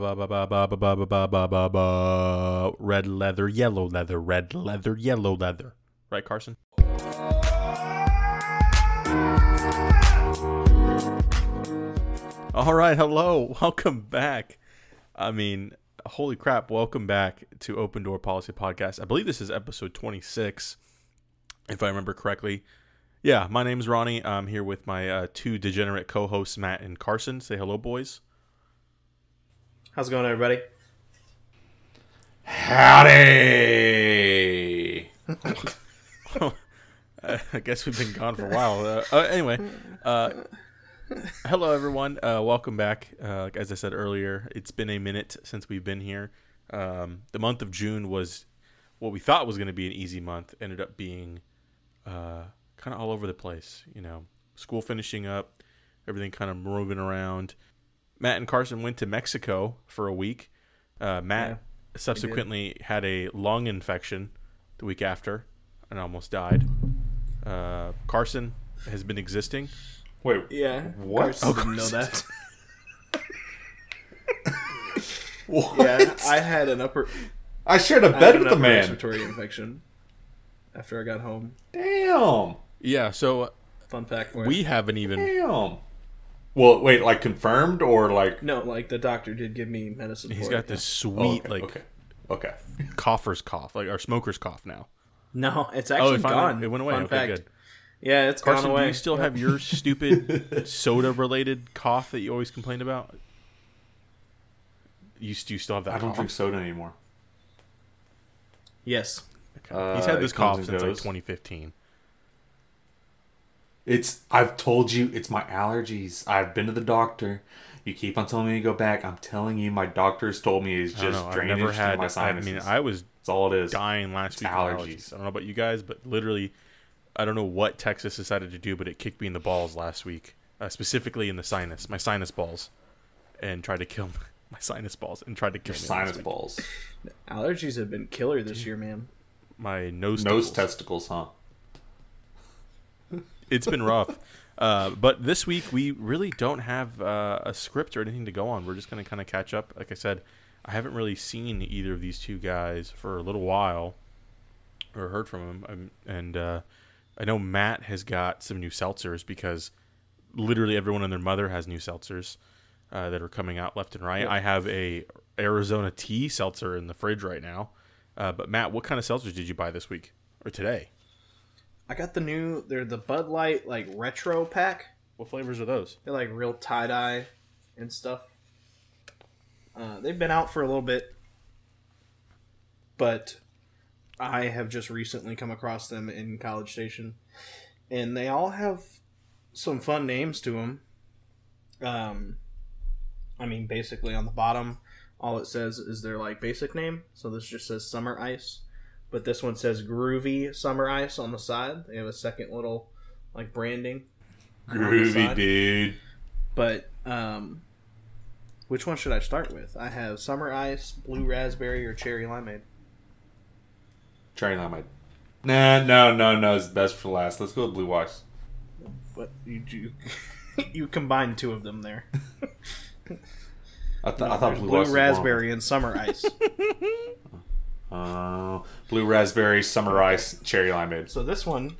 Red leather, yellow leather, red leather, yellow leather. Right, Carson? All right, hello. Welcome back. I mean, holy crap. Welcome back to Open Door Policy Podcast. I believe this is episode 26, if I remember correctly. Yeah, my name's Ronnie. I'm here with my two degenerate co-hosts, Matt and Carson. Say hello, boys. How's it going, everybody? Howdy! I guess we've been gone for a while. Anyway, hello, everyone. Welcome back. As I said earlier, it's been a minute since we've been here. The month of June was what we thought was going to be an easy month. Ended up being kind of all over the place. You know, school finishing up, everything kind of moving around. Matt and Carson went to Mexico for a week. Matt subsequently had a lung infection the week after and almost died. Carson has been existing. Wait, yeah. What? Oh, didn't know that. What? Yeah, I had an upper. I shared a bed with the man. Respiratory infection after I got home. Damn. Yeah. So, fun fact: we haven't even. Damn. Well, wait, like confirmed or like... No, like the doctor did give me medicine. He's got this sweet, okay. Cougher's cough, like our smoker's cough now. No, it's actually gone. It went away. Fun fact. Good. Yeah, it's Carson, gone away. Do you still have your stupid soda-related cough that you always complained about? You still have that cough? I don't drink soda anymore. Yes. Okay. He's had this cough since like 2015. I've told you, it's my allergies. I've been to the doctor. You keep on telling me to go back. I'm telling you, my doctor's told me it's just drainage to my sinuses. I mean, I was That's all it is. Dying last week. Allergies. I don't know about you guys, but literally, I don't know what Texas decided to do, but it kicked me in the balls last week, specifically in the sinus, my sinus balls, and tried to kill my sinus balls and tried to kill me. Sinus balls. Allergies have been killer this year, man. My nose testicles, huh? It's been rough. But this week, we really don't have a script or anything to go on. We're just going to kind of catch up. Like I said, I haven't really seen either of these two guys for a little while or heard from them. And I know Matt has got some new seltzers because literally everyone and their mother has new seltzers that are coming out left and right. Yep. I have a Arizona tea seltzer in the fridge right now. But Matt, what kind of seltzers did you buy this week or today? I got they're the Bud Light, like, retro pack. What flavors are those? They're, like, real tie-dye and stuff. They've been out for a little bit, but I have just recently come across them in College Station, and they all have some fun names to them. I mean, basically on the bottom, all it says is their, like, basic name, so this just says Summer Ice. But this one says Groovy Summer Ice on the side. They have a second little, like, branding. Groovy, dude. But, which one should I start with? I have Summer Ice, Blue Raspberry, or Cherry Limeade. Cherry Limeade. Nah, no. It's best for last. Let's go with Blue Ice. What? You combined two of them there. I thought Blue Raspberry and Summer Ice. Blue Raspberry, Summer Ice, Cherry Limeade. So this one...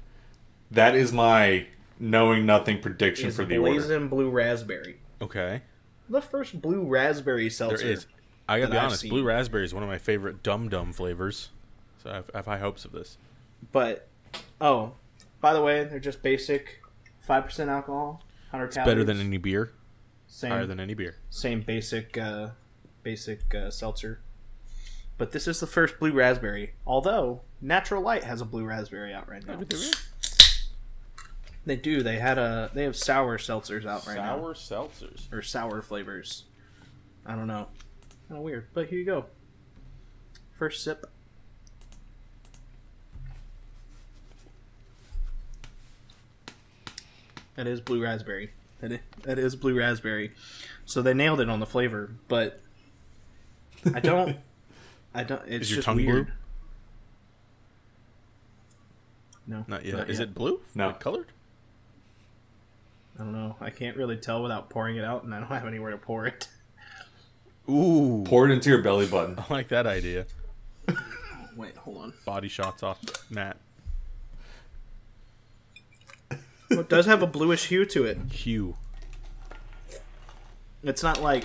That is my knowing nothing prediction for the order. Blazing Blue Raspberry. Okay. The first Blue Raspberry seltzer there is. I gotta be honest, Blue Raspberry is one of my favorite dum-dum flavors. So I have high hopes of this. But, by the way, they're just basic 5% alcohol, 100 calories. Better than any beer. Higher than any beer. Same basic seltzer. But this is the first Blue Raspberry, although Natural Light has a Blue Raspberry out right now. They do. They have sour seltzers out right now. Sour seltzers? Or sour flavors. I don't know. Kind of weird, but here you go. First sip. That is Blue Raspberry. That is Blue Raspberry. So they nailed it on the flavor, but I don't... It's is your just tongue weird. Blue? No. Not yet. Not is yet. It blue? No. Like colored? I don't know. I can't really tell without pouring it out, and I don't have anywhere to pour it. Ooh. Pour it into your belly button. I like that idea. Wait, hold on. Body shots off Matt. Well, it does have a bluish hue to it. Hue. It's not like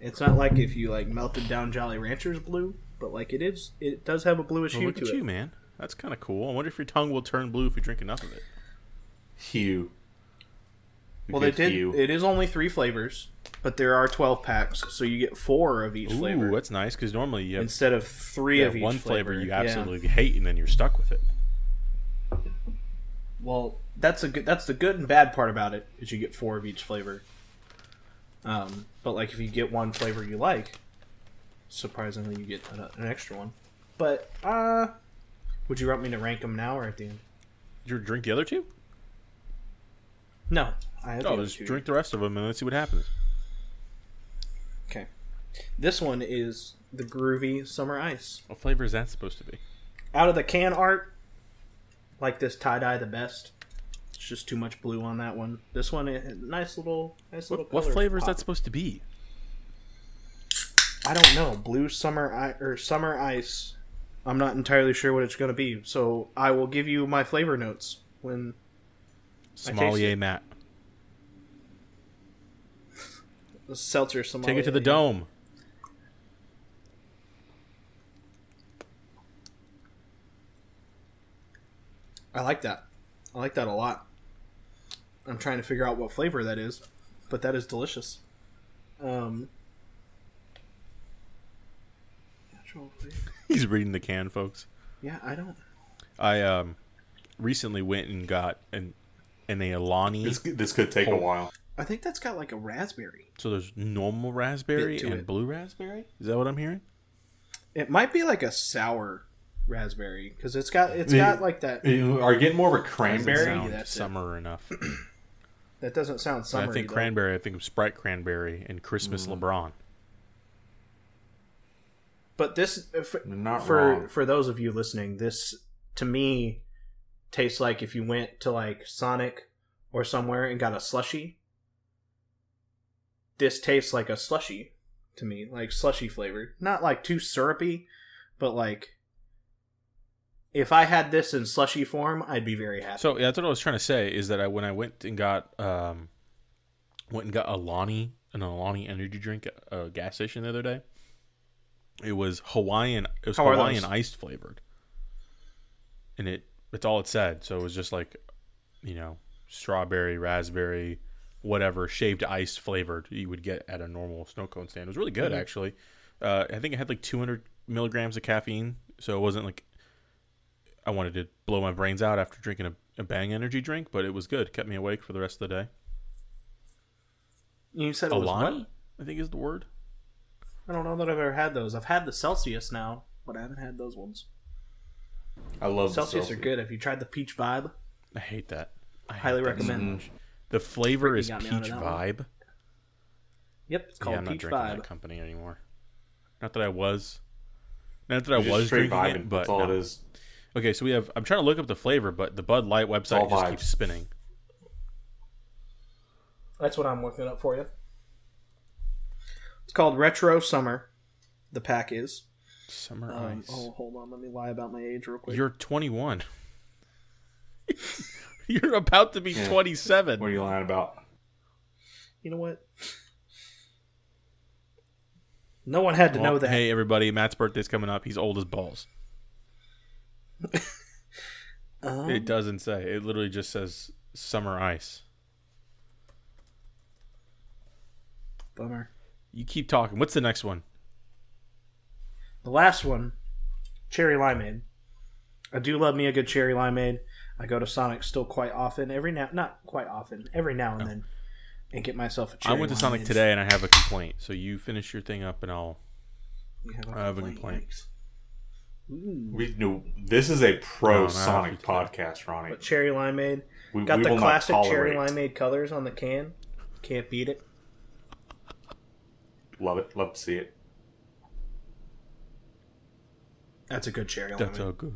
if you like melted down Jolly Ranchers blue, but like it is. It does have a bluish hue to it. Look at you, man. That's kind of cool. I wonder if your tongue will turn blue if you drink enough of it. Hue. Well, they did. Hue. It is only 3 flavors, but there are 12 packs, so you get 4 of each flavor. Ooh, that's nice, because normally you have, instead of 3 of each one flavor you absolutely hate, and then you're stuck with it. Well, that's the good and bad part about it, is you get 4 of each flavor. But like if you get one flavor you like, surprisingly you get an extra one. But would you want me to rank them now or at the end? You drink the other 2? No, I have. Oh, just drink the rest of them and let's see what happens. Okay, this one is the Groovy Summer Ice. What flavor is that supposed to be? Out of the can art, like this tie dye the best. It's just too much blue on that one. This one, nice little color. What flavor is that supposed to be? I don't know. Blue summer ice or summer ice. I'm not entirely sure what it's going to be. So I will give you my flavor notes when. Sommelier Matt. Seltzer sommelier. Take it to the dome. I like that. I like that a lot. I'm trying to figure out what flavor that is, but that is delicious. Natural flavor. He's reading the can, folks. Yeah, I don't. I recently went and got an Alani. This could take a while. I think that's got like a raspberry. So there's normal raspberry and blue raspberry? Is that what I'm hearing? It might be like a sour raspberry, because it's got like that. Are you getting more of a cranberry? That's summer enough. That doesn't sound summery. I think cranberry. I think of Sprite cranberry and Christmas LeBron. But this, for those of you listening, this to me tastes like if you went to like Sonic or somewhere and got a slushie. This tastes like a slushie to me, like slushie flavored, not like too syrupy, but like. If I had this in slushy form, I'd be very happy. So that's what I was trying to say, is that I went and got an Alani energy drink at a gas station the other day. It was Hawaiian iced flavored, and it's all it said. So it was just like, you know, strawberry, raspberry, whatever shaved ice flavored you would get at a normal snow cone stand. It was really good actually. I think it had like 200 milligrams of caffeine, so it wasn't like. I wanted to blow my brains out after drinking a Bang energy drink, but it was good. It kept me awake for the rest of the day. You said it Alani, was what? I think is the word. I don't know that I've ever had those. I've had the Celsius now, but I haven't had those ones. I love Celsius. Celsius are good. Have you tried the Peach Vibe? I hate that. I highly recommend. Mm-hmm. The flavor is Peach Vibe. One. Yep, it's called Peach Vibe. I'm not drinking that company anymore. Not that I was drinking vibing, it, but that's all it is. Okay, so I'm trying to look up the flavor, but the Bud Light website just keeps spinning. That's what I'm looking up for you. It's called Retro Summer. The pack is. Summer Ice. Oh, hold on. Let me lie about my age real quick. You're 21. You're about to be 27. What are you lying about? You know what? No one had to know that. Hey, everybody. Matt's birthday's coming up. He's old as balls. It doesn't say. It literally just says summer ice. Bummer. You keep talking. What's the next one? The last one, cherry limeade. I do love me a good cherry limeade. I go to Sonic still quite often. Every now and then, and get myself a cherry limeade. I went to Sonic today and I have a complaint. So you finish your thing up and I have a complaint. Ooh. This is a pro Sonic podcast, Ronnie. But cherry limeade. Got the classic cherry limeade colors on the can. Can't beat it. Love it. Love to see it. That's a good cherry limeade.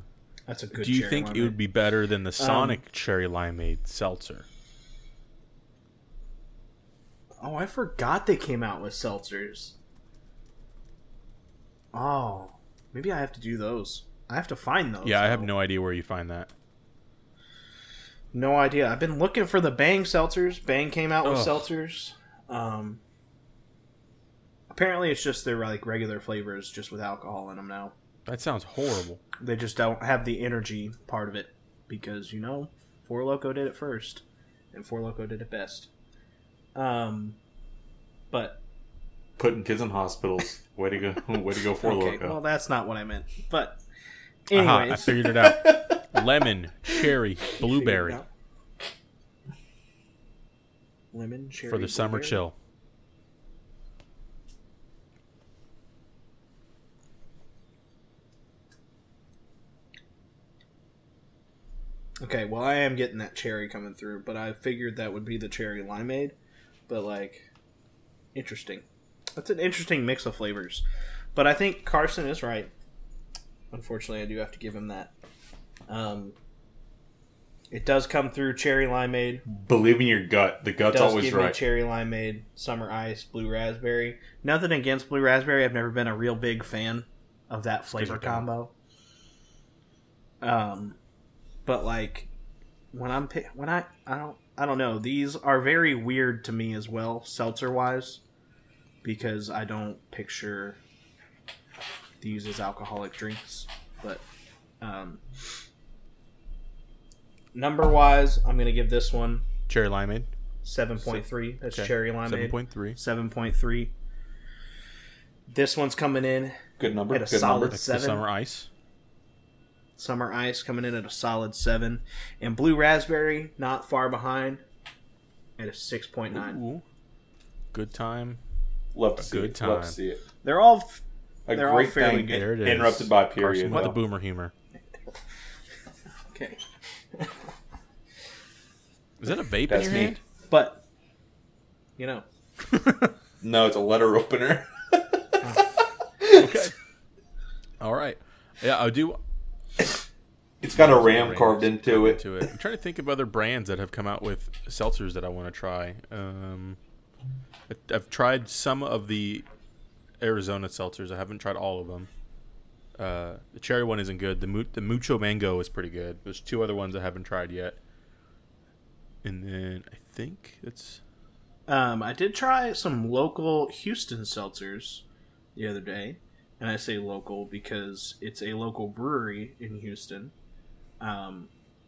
That's a good Do you think limeade. It would be better than the Sonic cherry limeade seltzer? Oh, I forgot they came out with seltzers. Oh, maybe I have to do those. I have to find those. Yeah, though. I have no idea where you find that. No idea. I've been looking for the Bang seltzers. Bang came out with seltzers. Apparently, it's just they're like regular flavors, just with alcohol in them now. That sounds horrible. They just don't have the energy part of it because, you know, Four Loko did it first, and Four Loko did it best. But putting kids in hospitals. Way to go, Four Loko. Well, that's not what I meant. But anyways, I figured it out. Lemon, cherry, blueberry. Lemon, cherry, for the summer chill. Okay, well, I am getting that cherry coming through, but I figured that would be the cherry limeade. But, like, interesting. That's an interesting mix of flavors. But I think Carson is right. Unfortunately, I do have to give him that. It does come through cherry limeade. Believe in your gut. The gut's always right. Cherry limeade, summer ice, blue raspberry. Nothing against blue raspberry. I've never been a real big fan of that flavor combo. But like, when I don't know, these are very weird to me as well, seltzer wise, because I don't picture these as alcoholic drinks. But number wise, I'm gonna give this one cherry limeade 7.3. That's okay. Cherry limeade 7.3. 7.3. This one's coming in good number. At a good solid number. 7. Summer ice. Summer ice coming in at a solid 7. And blue raspberry, not far behind, at a 6.9. Ooh. Good time. Love to see it. They're all fairly good. There it is. Interrupted by a period. What the boomer humor. Okay. Is that a vape in your hand? But, you know. No, it's a letter opener. Okay. All right. Yeah, I do... It's got a ram carved into it. I'm trying to think of other brands that have come out with seltzers that I want to try. I've tried some of the Arizona seltzers. I haven't tried all of them. The cherry one isn't good. The mucho mango is pretty good. There's 2 other ones I haven't tried yet. And then I think it's... I did try some local Houston seltzers the other day. And I say local because it's a local brewery in Houston.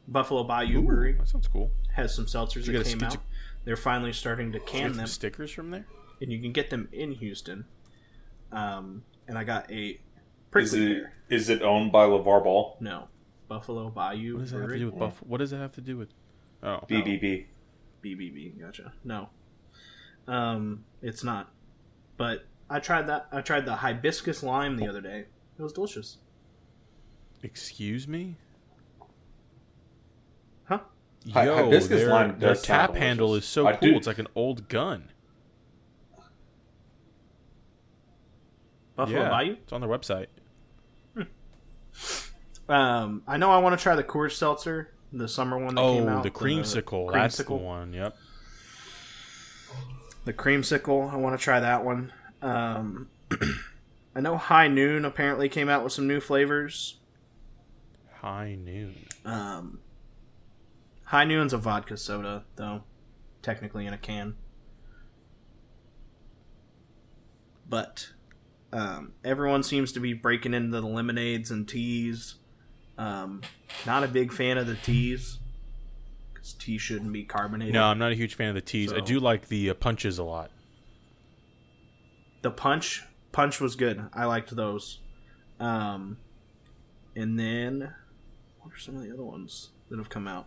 Buffalo Bayou Brewery. That sounds cool. Has some seltzers that came out. They're finally starting to can them. Stickers from there? And you can get them in Houston. And I got a prickly pear. Is it owned by LeVar Ball? No. Buffalo Bayou Brewery. What does that have to do with What does it have to do with... Oh. BBB. BBB. Gotcha. No. It's not. But... I tried that. I tried the hibiscus lime the other day. It was delicious. Excuse me? Huh? Yo, hibiscus lime. Their tap handle is so cool. It's like an old gun. Buffalo Bayou? It's on their website. I know I want to try the Coors Seltzer, the summer one that came out. Oh, the creamsicle. That's the one. Yep. The creamsicle. I want to try that one. I know High Noon apparently came out with some new flavors. High Noon. High Noon's a vodka soda, though, technically in a can. But everyone seems to be breaking into the lemonades and teas. Not a big fan of the teas because tea shouldn't be carbonated. No, I'm not a huge fan of the teas. So. I do like the punches a lot. The punch was good. I liked those. And then, what are some of the other ones that have come out?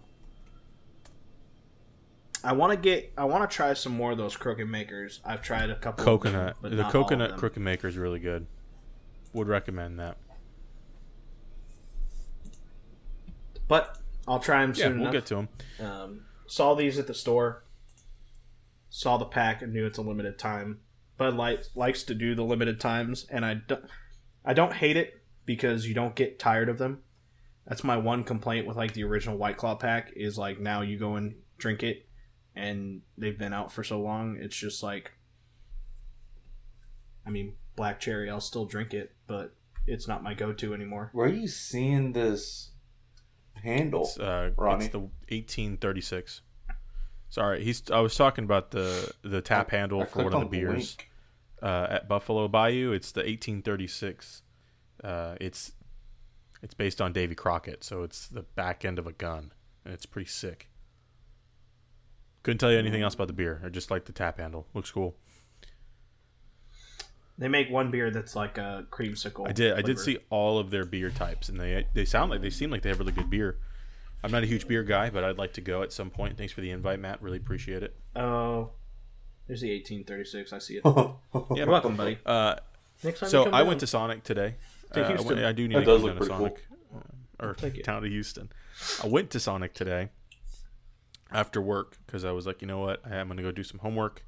I want to try some more of those Crooked Makers. I've tried a couple. Coconut. Of them, the coconut Crooked Maker is really good. Would recommend that. But I'll try them soon enough. We'll get to them. Saw these at the store. Saw the pack and knew it's a limited time. Bud Light likes to do the limited times, and I don't hate it because you don't get tired of them. That's my one complaint with like the original White Claw pack is like now you go and drink it, and they've been out for so long. It's just like, I mean, black cherry. I'll still drink it, but it's not my go-to anymore. Where are you seeing this handle, Ronnie? It's the 1836. Sorry, I was talking about the tap handle for one of the beers at Buffalo Bayou. It's the 1836. It's based on Davy Crockett, so it's the back end of a gun, and it's pretty sick. Couldn't tell you anything else about the beer. I just like the tap handle. Looks cool. They make one beer that's like a creamsicle. I did see all of their beer types, and they seem like they have really good beer. I'm not a huge beer guy, but I'd like to go at some point. Thanks for the invite, Matt. Really appreciate it. Oh, there's the 1836. I see it. Yeah, welcome, buddy. Next time so I went to Sonic today. To Houston. I do need to go down to Sonic, cool. Or town of Houston. I went to Sonic today after work because I was like, you know what? I'm going to go do some homework,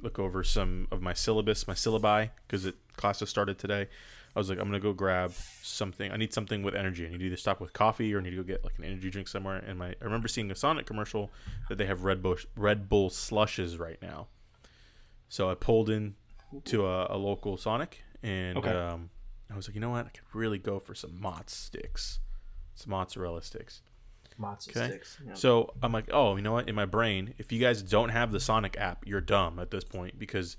look over some of my syllabi, because classes started today. I was like, I'm going to go grab something. I need something with energy. I need to either stop with coffee or I need to go get like an energy drink somewhere. And I remember seeing a Sonic commercial that they have Red Bull slushes right now. So I pulled in to a local Sonic, and I was like, you know what? I could really go for some mozzarella sticks. Sticks. Yeah. So I'm like, oh, you know what? In my brain, if you guys don't have the Sonic app, you're dumb at this point, because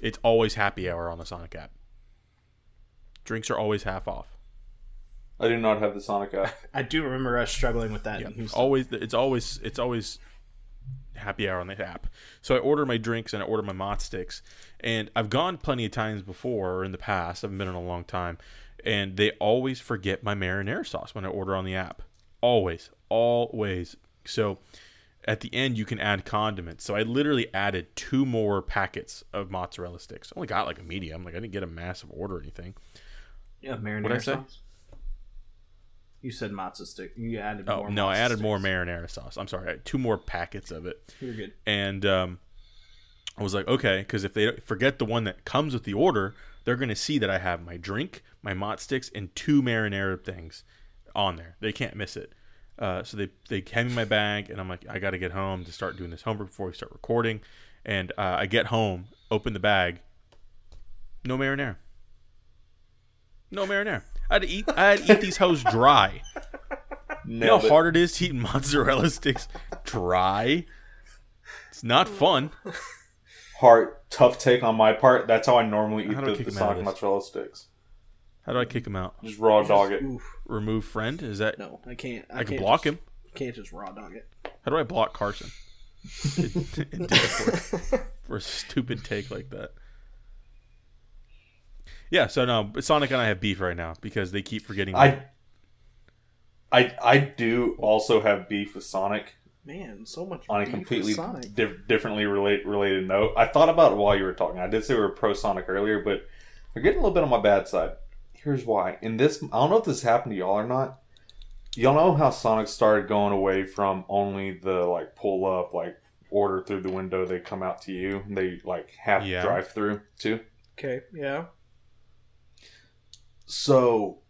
it's always happy hour on the Sonic app. Drinks are always half off. I do not have the Sonic app. I do remember us struggling with that. Yeah, it's always happy hour on the app. So I order my drinks and I order my mozz sticks, and I've gone plenty of times before in the past. I haven't been in a long time, and they always forget my marinara sauce when I order on the app. Always. So at the end you can add condiments. So I literally added 2 more packets of mozzarella sticks. I only got like a medium. Like I didn't get a massive order or anything. Yeah, marinara sauce. You said matzo stick. You added more. Oh no, I added more marinara sauce. I'm sorry, 2 more packets of it. You're good. And I was like, okay, because if they forget the one that comes with the order, they're gonna see that I have my drink, my matzo sticks, and 2 marinara things on there. They can't miss it. So they hand me my bag, and I'm like, I gotta get home to start doing this homework before we start recording. And I get home, open the bag, no marinara. No marinara. I'd eat these hoes dry. You know how hard it is to eat mozzarella sticks dry? It's not fun. Tough take on my part. That's how I normally eat the Sonic mozzarella sticks. How do I kick him out? Just raw dog it. Oof. Remove friend? Is that? No, I can't. I can block him. Can't just raw dog it. How do I block Carson? For a stupid take like that. Yeah, so no, Sonic and I have beef right now because they keep forgetting me. I do also have beef with Sonic. Man, so much on beef a completely with Sonic. differently related note. I thought about it while you were talking. I did say we were pro Sonic earlier, but we're getting a little bit on my bad side. Here's why. In this, I don't know if this happened to y'all or not. Y'all know how Sonic started going away from only the like pull up, like order through the window. They come out to you. And they like have drive through too. Okay. Yeah. So,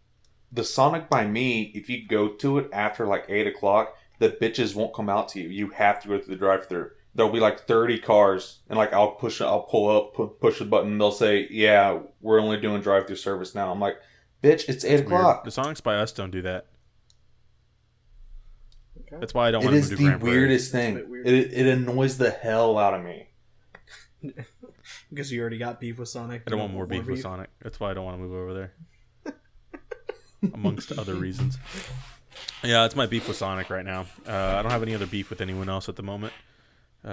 the Sonic by me, if you go to it after like 8 o'clock, the bitches won't come out to you. You have to go through the drive-thru. There'll be like 30 cars, and like I'll pull up, push the button, and they'll say, yeah, we're only doing drive-thru service now. I'm like, bitch, it's 8 o'clock. The Sonics by us don't do that. Okay. That's why I don't want them to do Grand Prairie. It is the weirdest thing. It annoys the hell out of me. Because you already got beef with Sonic. I don't want more beef with Sonic. That's why I don't want to move over there. Amongst other reasons. Yeah, that's my beef with Sonic right now. I don't have any other beef with anyone else at the moment. I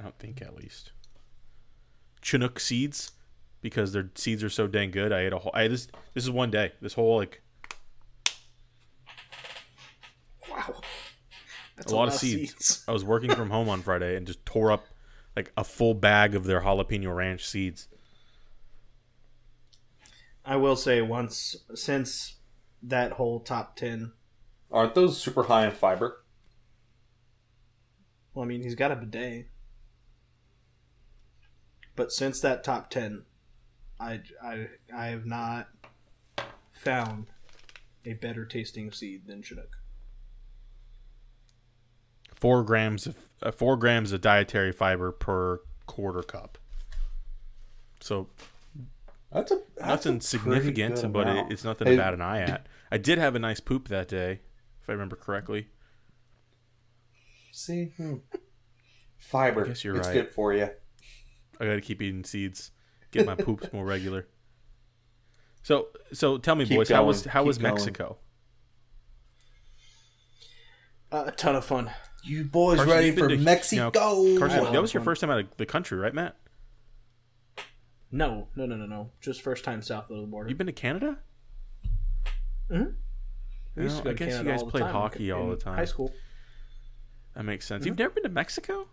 don't think, at least. Chinook seeds, because their seeds are so dang good. I ate a whole... This is one day. This whole, like... Wow. That's a lot of seeds. I was working from home on Friday and just tore up, like, a full bag of their jalapeno ranch seeds. I will say since that whole top 10. Aren't those super high in fiber? Well, I mean, he's got a bidet. But since that top 10, I have not found a better tasting seed than Chinook. 4 grams of dietary fiber per quarter cup. So... Nothing significant, but it's nothing to bat an eye at. I did have a nice poop that day, if I remember correctly. See? Fiber. I guess you're right. It's good for you. I got to keep eating seeds. Get my poops more regular. So tell me, boys, how was Mexico? A ton of fun. You boys Carson, ready for Mexico? Carson, that was your first time out of the country, right, Matt? No. Just first time south of the border. You've been to Canada? Mm-hmm. I guess you guys played hockey all the time. High school. That makes sense. Mm-hmm. You've never been to Mexico?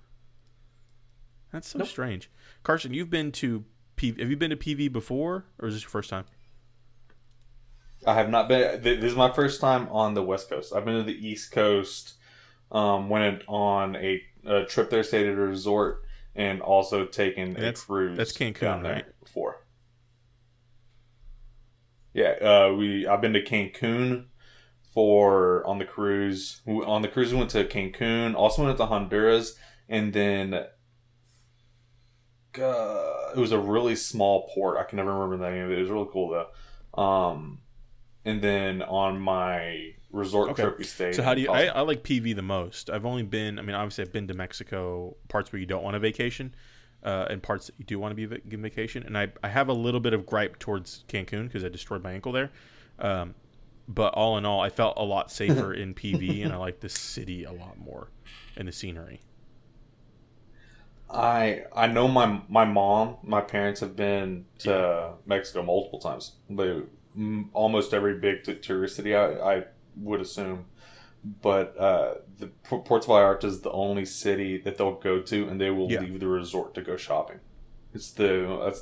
That's so strange. Carson, you've been to PV. Have you been to PV before, or is this your first time? I have not been. This is my first time on the West Coast. I've been to the East Coast. Went on a trip there, stayed at a resort, and also taken a cruise. That's Cancun, right? Before. Yeah, I've been to Cancun on the cruise. On the cruise, we went to Cancun. Also went to Honduras, and then. It was a really small port. I can never remember the name of it. It was really cool though. And then on my resort trip we stayed. So how do you? I like PV the most. I've only been. I mean, obviously I've been to Mexico, parts where you don't want to vacation, and parts that you do want to be vacation. And I have a little bit of gripe towards Cancun because I destroyed my ankle there. But all in all, I felt a lot safer in PV, and I like the city a lot more and the scenery. I know my parents have been to Mexico multiple times. They, almost every big tourist city, I would assume. But the Puerto Vallarta is the only city that they'll go to, and they will leave the resort to go shopping. That's the only one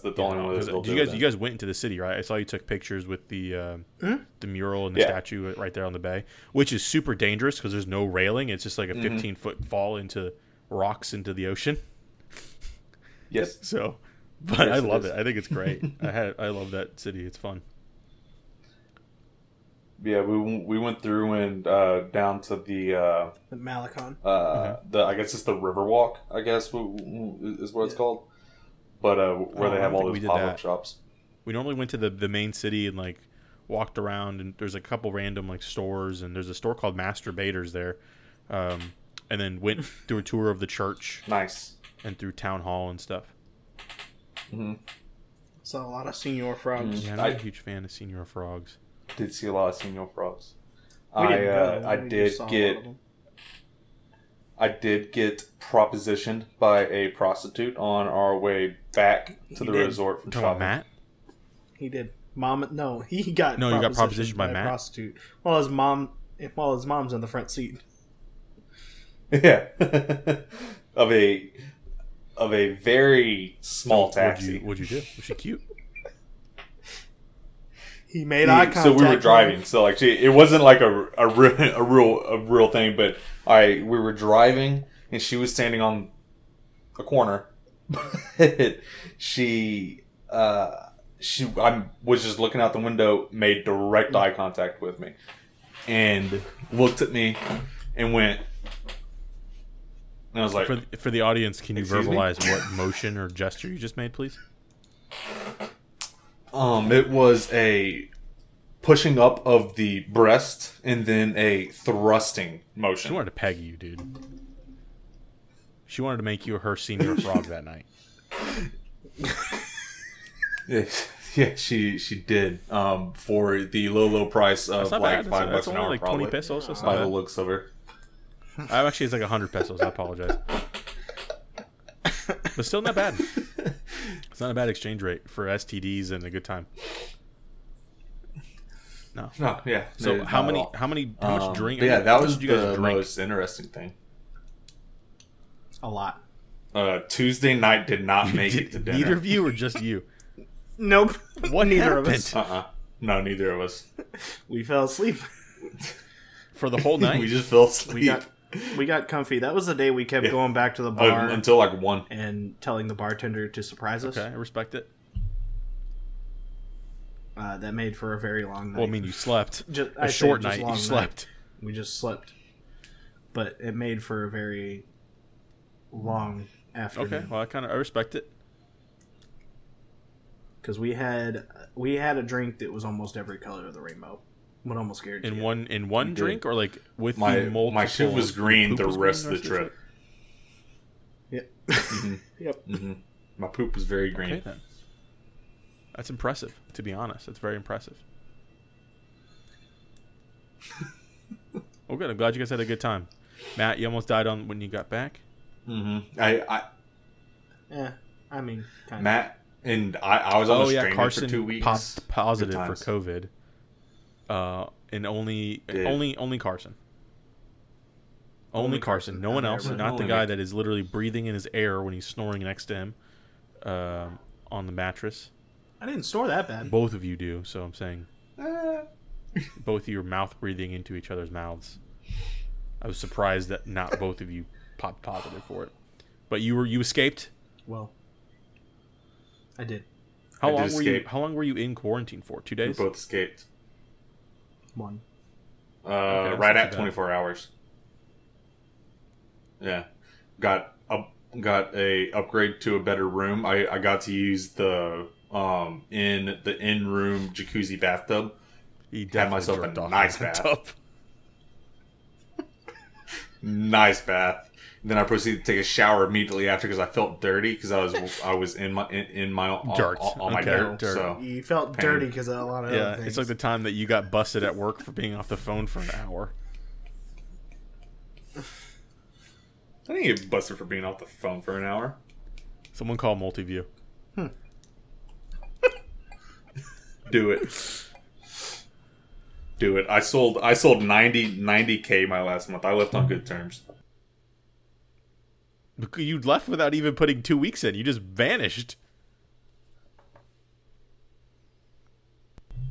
that they'll do. You guys went into the city, right? I saw you took pictures with the mural and the statue right there on the bay, which is super dangerous because there's no railing. It's just like a 15-foot fall into rocks into the ocean. Yes. So, but I love it. I think it's great. I love that city. It's fun. Yeah, we went through and down to the Malecón. I guess it's the Riverwalk. I guess is what it's called. But where they have all those pop-up shops. We normally went to the main city and like walked around, and there's a couple random like stores, and there's a store called Master Baiters there, and then went through a tour of the church. Nice. And through town hall and stuff. Mm-hmm. Saw a lot of Señor Frog's. Yeah, I'm a huge fan of Señor Frog's. Did see a lot of Señor Frog's. I did get propositioned by a prostitute on our way back to the resort from shopping. Matt? He did. You got propositioned by Matt. A prostitute. While his mom's in the front seat. Yeah. Of a very small taxi. What'd you do? Was she cute? He made eye contact. So we were driving. So like, it wasn't like a real thing. But we were driving, and she was standing on a corner. But I was just looking out the window, made direct eye contact with me, and looked at me, and went. And I was like, for the audience, can you verbalize what motion or gesture you just made, please? It was a pushing up of the breast and then a thrusting motion. She wanted to peg you, dude. She wanted to make you her Señor Frog that night. Yeah, she did. For the low price of like $5 an hour, like probably 20 pesos or by the looks of her. I'm actually, it's like 100 pesos. I apologize. But still not bad. It's not a bad exchange rate for STDs and a good time. No, yeah. So how much drink? Yeah, that was the most interesting thing. A lot. Tuesday night did not make it to dinner. Neither of you or just you? Nope. What neither of us? No, neither of us. We fell asleep. For the whole night. We just fell asleep. We got comfy. That was the day we kept going back to the bar. Until like 1. And telling the bartender to surprise us. Okay, I respect it. That made for a very long night. Well, I mean, you slept. A short night. We just slept. But it made for a very long afternoon. Okay, well, I respect it. because we had a drink that was almost every color of the rainbow. What almost scared you? In one drink, or like with my shit was green the rest of the trip. Yep. Mm-hmm. Yep. Mm-hmm. My poop was very green. Okay, then. That's impressive, to be honest. That's very impressive. Well, good. I'm glad you guys had a good time. Matt, you almost died on when you got back. Mm-hmm. I mean, kind of. Matt and I was on a strain for 2 weeks. Carson popped positive for COVID. And only Carson. Only Carson. No one else. Not the guy that is literally breathing in his air when he's snoring next to him on the mattress. I didn't snore that bad. Both of you do, so I'm saying. Both of you are mouth breathing into each other's mouths. I was surprised that not both of you popped positive for it. But you escaped? Well, I did. How long were you in quarantine for? 2 days? We both escaped. One. Okay, right at 24 hours. Yeah. Got a upgrade to a better room. I got to use the in room jacuzzi bathtub. He had myself a nice bath. Nice bath. Then I proceeded to take a shower immediately after because I felt dirty because I was in my dirt. So you felt dirty because of a lot of other things. It's like the time that you got busted at work for being off the phone for an hour. I didn't get busted for being off the phone for an hour. Someone call Multiview. Do it. Do it. I sold 90K my last month. I left on good terms. You left without even putting 2 weeks in. You just vanished.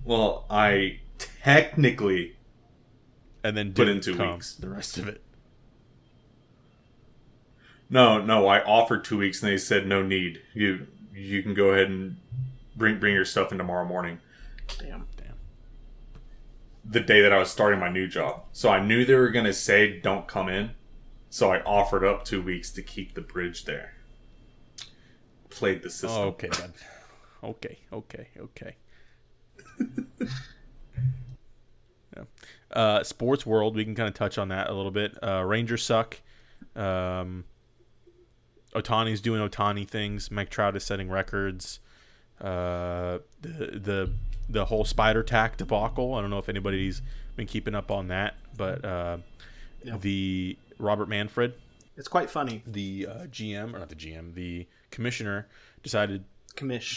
Well, I technically and then put in 2 weeks. The rest of it. No. I offered 2 weeks, and they said no need. You can go ahead and bring your stuff in tomorrow morning. Damn. The day that I was starting my new job, so I knew they were gonna say don't come in. So I offered up 2 weeks to keep the bridge there. Played the system. Oh, okay, bud. Okay. Yeah. Sports world, we can kind of touch on that a little bit. Rangers suck. Otani's doing Otani things. Mike Trout is setting records. The whole spider tack debacle. I don't know if anybody's been keeping up on that, but the Robert Manfred. It's quite funny. The GM, or not the GM, the commissioner decided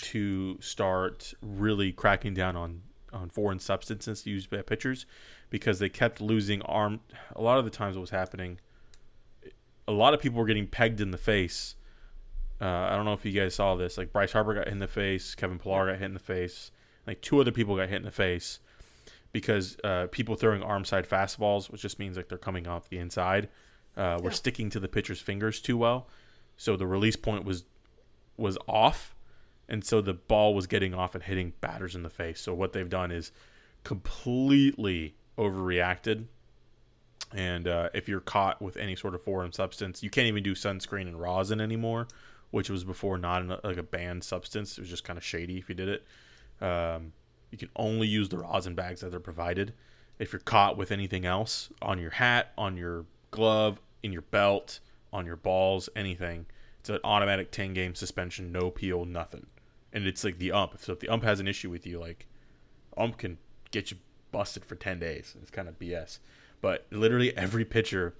to start really cracking down on foreign substances used by pitchers because they kept losing arm. A lot of the times what was happening, a lot of people were getting pegged in the face. I don't know if you guys saw this. Like Bryce Harper got hit in the face. Kevin Pillar got hit in the face. Like two other people got hit in the face because people throwing arm side fastballs, which just means like they're coming off the inside. We're sticking to the pitcher's fingers too well, so the release point was off, and so the ball was getting off and hitting batters in the face. So what they've done is completely overreacted, and if you're caught with any sort of foreign substance, you can't even do sunscreen and rosin anymore, which was before not like a banned substance. It was just kind of shady if you did it. You can only use the rosin bags that they're provided. If you're caught with anything else on your hat, on your glove, in your belt, on your balls, anything, it's an automatic 10-game suspension, no appeal, nothing. And it's like the ump. So if the ump has an issue with you, like ump can get you busted for 10 days. It's kind of BS. But literally every pitcher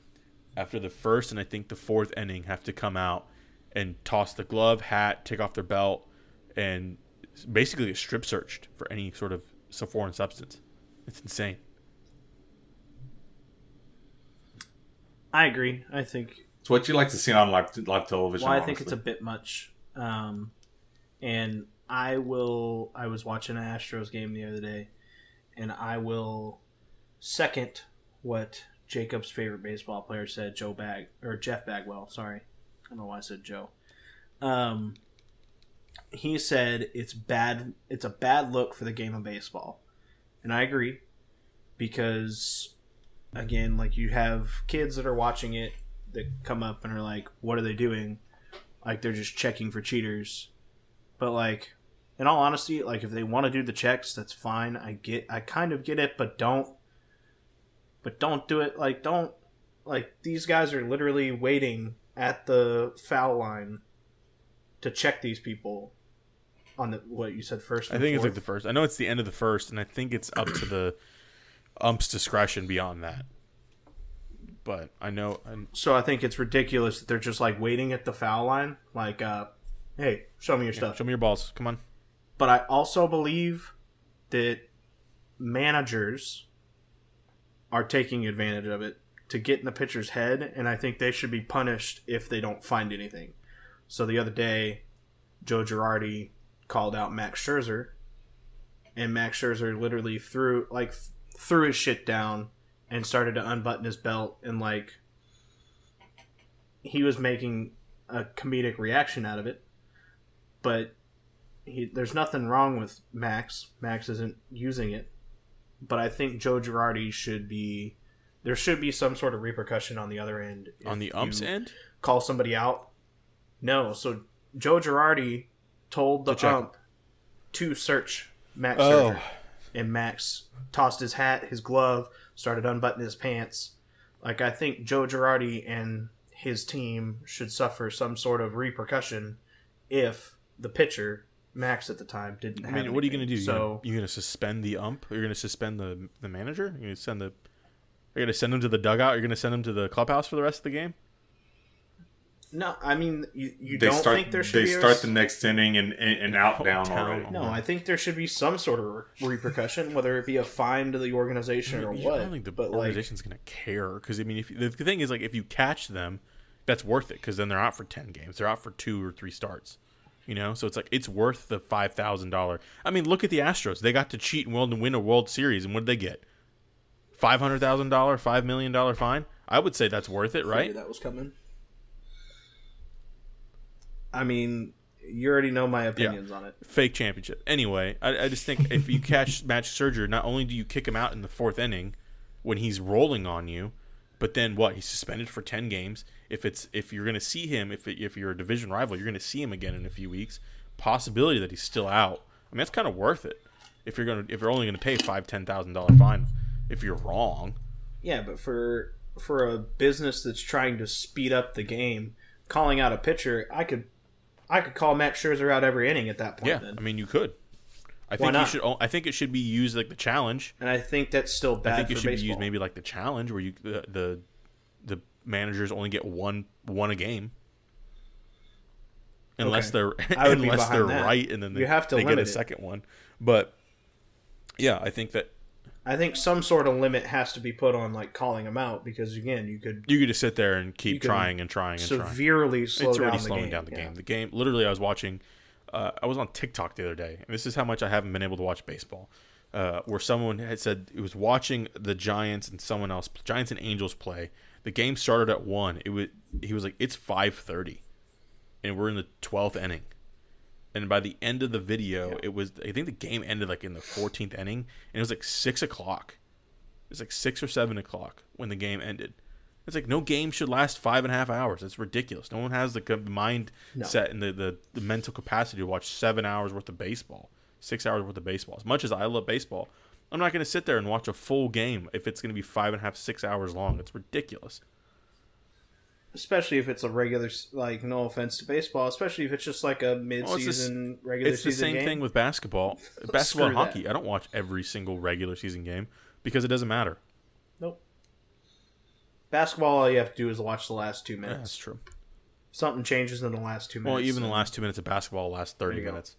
after the first and I think the fourth inning have to come out and toss the glove, hat, take off their belt, and basically get strip searched for any sort of foreign substance. It's insane. I agree. I think it's what you like to see on live television. Well, I think it's a bit much. And I was watching an Astros game the other day, and I will second what Jacob's favorite baseball player said, Jeff Bagwell. Sorry, I don't know why I said Joe. He said it's bad. It's a bad look for the game of baseball, and I agree because, again, like you have kids that are watching it that come up and are like, "What are they doing?" Like they're just checking for cheaters, but like in all honesty, like, if they want to do the checks, that's fine. I kind of get it, but don't do it. Like, don't, like, these guys are literally waiting at the foul line to check these people on the, what you said, first. I think it's like the first. I know it's the end of the first, and I think it's up to the ump's discretion beyond that. But I know. So I think it's ridiculous that they're just like waiting at the foul line. Like, hey, show me your stuff. Show me your balls. Come on. But I also believe that managers are taking advantage of it to get in the pitcher's head, and I think they should be punished if they don't find anything. So the other day, Joe Girardi called out Max Scherzer, and Max Scherzer literally threw his shit down and started to unbutton his belt, and like he was making a comedic reaction out of it. But there's nothing wrong with Max. Max isn't using it, but I think Joe Girardi should be. There should be some sort of repercussion on the other end. On the ump's end, call somebody out. No, so Joe Girardi told the ump to search Max Scherzer, and Max tossed his hat, his glove, started unbuttoning his pants. Like, I think Joe Girardi and his team should suffer some sort of repercussion if the pitcher, Max at the time, didn't have anything. What are you going to do? So you're going to suspend the ump? You're going to suspend the manager? You're going to send him to the dugout? You're going to send him to the clubhouse for the rest of the game? No, I mean, you don't think there should be... They start the next inning and out down already. No, I think there should be some sort of repercussion, whether it be a fine to the organization or what. I don't think the organization's going to care. Because, I mean, the thing is, like, if you catch them, that's worth it. Because then they're out for 10 games. They're out for 2 or 3 starts. You know? So it's like, it's worth the $5,000. I mean, look at the Astros. They got to cheat and win a World Series. And what did they get? $500,000, $5 million fine? I would say that's worth it, right? That was coming. I mean, you already know my opinions on it. Fake championship. Anyway, I just think if you catch Max Scherzer, not only do you kick him out in the 4th inning when he's rolling on you, but then what? He's suspended for 10 games. If you're going to see him, if you're a division rival, you're going to see him again in a few weeks. Possibility that he's still out. I mean, that's kind of worth it. If you're only going to pay $5,000-$10,000 fine, if you're wrong. Yeah, but for a business that's trying to speed up the game, calling out a pitcher, I could call Max Scherzer out every inning at that point. Yeah, then. I mean, you could. I think it should be used like the challenge, and I think that's still bad. I think it should be used maybe like the challenge, where the managers only get one a game, unless they're right, and then they get a second one. But yeah, I think some sort of limit has to be put on like calling them out, because again, you could just sit there and keep trying. Severely slow down the game. It's already slowing down the game. The game, literally, I was watching. I was on TikTok the other day, and this is how much I haven't been able to watch baseball, where someone had said it was watching the Giants and someone else, Giants and Angels play. The game started at 1. He was like, it's 5:30, and we're in the 12th inning. And by the end of the video, It was, I think the game ended like in the 14th inning, and it was like 6 o'clock. It was like 6 or 7 o'clock when the game ended. It's like, no game should last 5.5 hours. It's ridiculous. No one has the mindset and the mental capacity to watch 7 hours worth of baseball, 6 hours worth of baseball. As much as I love baseball, I'm not going to sit there and watch a full game if it's going to be 5.5, 6 hours long. It's ridiculous. Especially if it's a regular, like, no offense to baseball, especially if it's just like a mid-season regular season game. It's the same thing with basketball. Basketball and hockey, I don't watch every single regular season game because it doesn't matter. Nope. Basketball, all you have to do is watch the last 2 minutes. Yeah, that's true. Something changes in the last 2 minutes. Well, even the last 2 minutes of basketball last 30 minutes.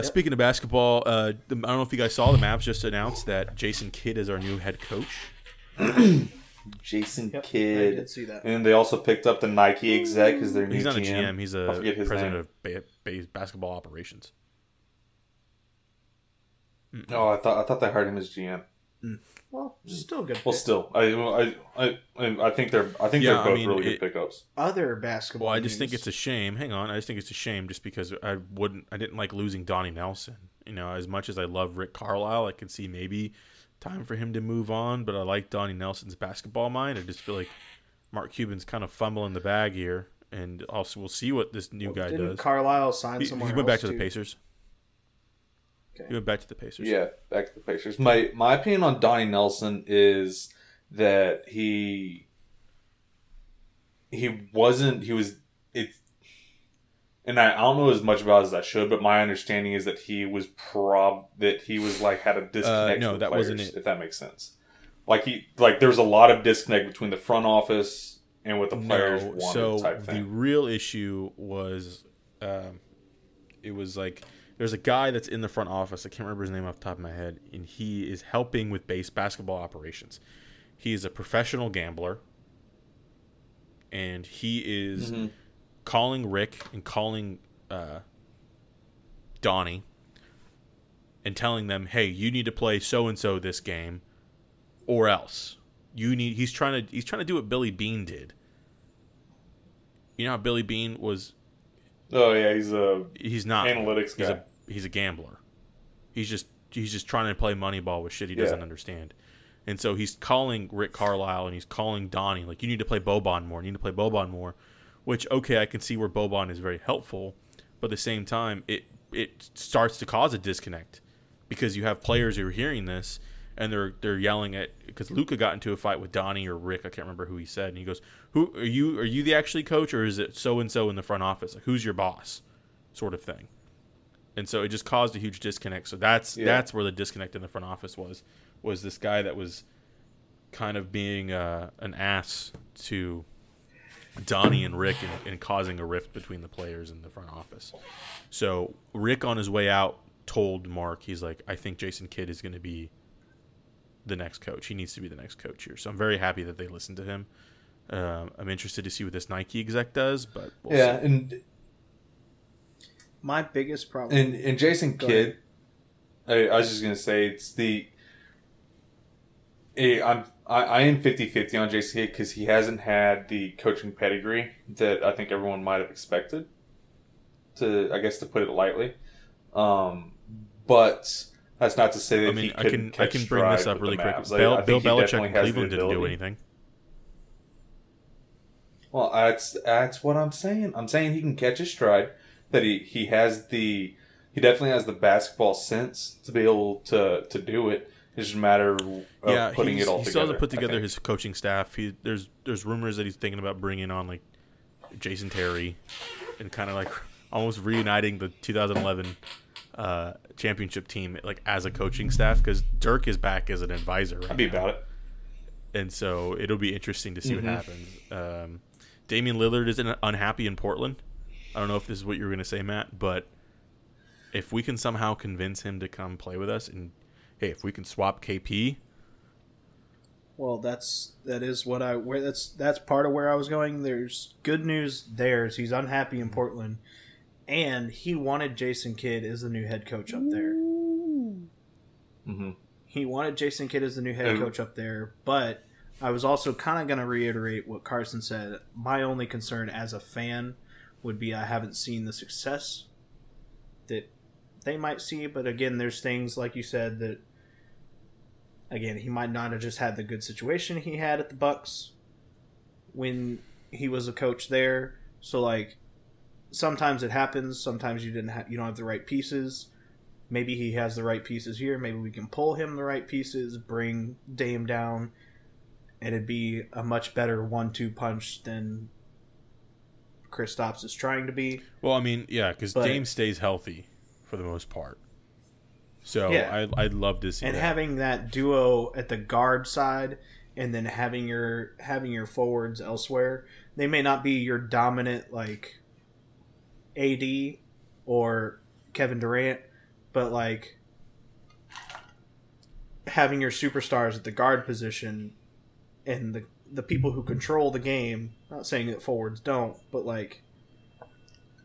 Speaking of basketball, I don't know if you guys saw, the Mavs just announced that Jason Kidd is our new head coach. Jason Kidd. I did see that. And they also picked up the Nike exec as their new GM. He's not a GM. He's a president of basketball operations. Mm-mm. Oh, I thought they hired him as GM. Mm. Well, still good. Well, still, I think they're both really good pickups. Other basketball. Well, I just think it's a shame. Hang on, I just think it's a shame just because I didn't like losing Donnie Nelson. You know, as much as I love Rick Carlisle, I can see maybe time for him to move on. But I like Donnie Nelson's basketball mind. I just feel like Mark Cuban's kind of fumbling the bag here, and also we'll see what this new guy does. Carlisle signed somewhere. He went back to the Pacers. Okay. He went back to the Pacers. Yeah, back to the Pacers. My opinion on Donnie Nelson is that I don't know as much about it as I should, but my understanding is that he had a disconnect. No, that wasn't it. If that makes sense. There was a lot of disconnect between the front office and what the players wanted. So type thing. The real issue was, it was like there's a guy that's in the front office. I can't remember his name off the top of my head, and he is helping with base basketball operations. He is a professional gambler, and he is. Mm-hmm. Calling Rick and calling Donnie and telling them, hey, you need to play so-and-so this game or else. He's trying to do what Billy Beane did. You know how Billy Beane was... Oh, yeah, he's not analytics guy. He's a gambler. He's just trying to play Moneyball with shit he doesn't understand. And so he's calling Rick Carlisle and he's calling Donnie, like, you need to play Boban more. You need to play Boban more. Which, okay, I can see where Boban is very helpful, but at the same time, it starts to cause a disconnect because you have players who are hearing this and they're yelling at, because Luka got into a fight with Donnie or Rick, I can't remember who he said, and he goes, "Who are you? Are you the actually coach, or is it so and so in the front office? Like, who's your boss?" Sort of thing. And so it just caused a huge disconnect. So that's where the disconnect in the front office was this guy that was kind of being an ass to Donnie and Rick and causing a rift between the players and the front office. So Rick on his way out told Mark, he's like, I think Jason Kidd is going to be the next coach. He needs to be the next coach here. So I'm very happy that they listened to him. I'm interested to see what this Nike exec does, but we'll see. And my biggest problem and Jason Kidd, I was just going to say it's the I am 50-50 on Jason Kidd because he hasn't had the coaching pedigree that I think everyone might have expected, to put it lightly. But that's not to say that I can bring this up really quick. Bill Belichick and Cleveland didn't do anything. Well, that's what I'm saying. I'm saying he can catch his stride. That he definitely has the basketball sense to be able to do it. It's just a matter of putting it all together. He still hasn't put together his coaching staff. There's rumors that he's thinking about bringing on like Jason Terry and kind of like almost reuniting the 2011 championship team like as a coaching staff because Dirk is back as an advisor right now. I'd be about it. And so it'll be interesting to see what happens. Damian Lillard is unhappy in Portland. I don't know if this is what you were going to say, Matt, but if we can somehow convince him to come play with us and hey, if we can swap KP. Well, that's part of where I was going. There's good news there. He's unhappy in Portland, and he wanted Jason Kidd as the new head coach up there. Mm-hmm. He wanted Jason Kidd as the new head coach up there, but I was also kind of going to reiterate what Carson said. My only concern as a fan would be I haven't seen the success that they might see, but again, there's things like you said that again he might not have just had the good situation he had at the Bucks when he was a coach there. So like sometimes it happens. Sometimes you don't have the right pieces. Maybe he has the right pieces here. Maybe we can pull him the right pieces, bring Dame down, and it'd be a much better 1-2 punch than Kristaps is trying to be. Well, I mean, yeah, because Dame stays healthy. For the most part. So yeah. I'd love to see having that duo at the guard side and then having your forwards elsewhere. They may not be your dominant like AD or Kevin Durant, but like having your superstars at the guard position and the people who control the game, not saying that forwards don't, but like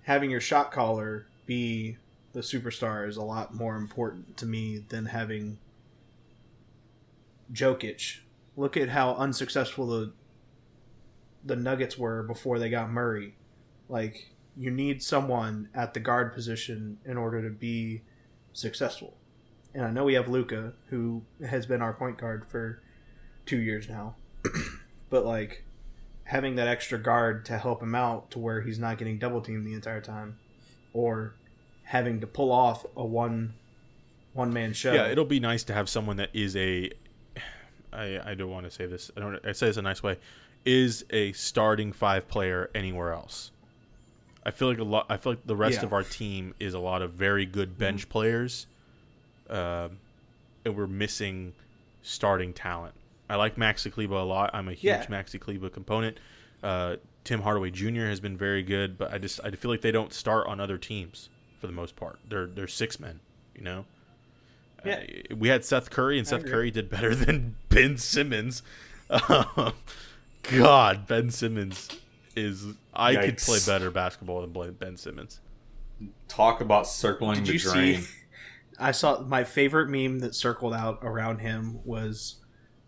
having your shot caller be the superstar is a lot more important to me than having Jokic. Look at how unsuccessful the Nuggets were before they got Murray. Like, you need someone at the guard position in order to be successful. And I know we have Luka, who has been our point guard for 2 years now. But, like, having that extra guard to help him out to where he's not getting double teamed the entire time, or having to pull off a one-man show. Yeah, it'll be nice to have someone that is a I don't want to say this. I say this in a nice way. Is a starting five player anywhere else? I feel like the rest of our team is a lot of very good bench players, and we're missing starting talent. I like Maxi Kleba a lot. I'm a huge Maxi Kleba component. Tim Hardaway Jr. has been very good, but I feel like they don't start on other teams for the most part. They're six men, you know. Yeah. We had Seth Curry, and Seth Curry did better than Ben Simmons. God, Ben Simmons is... I could play better basketball than Ben Simmons. Talk about circling the drain. I saw my favorite meme that circled out around him was...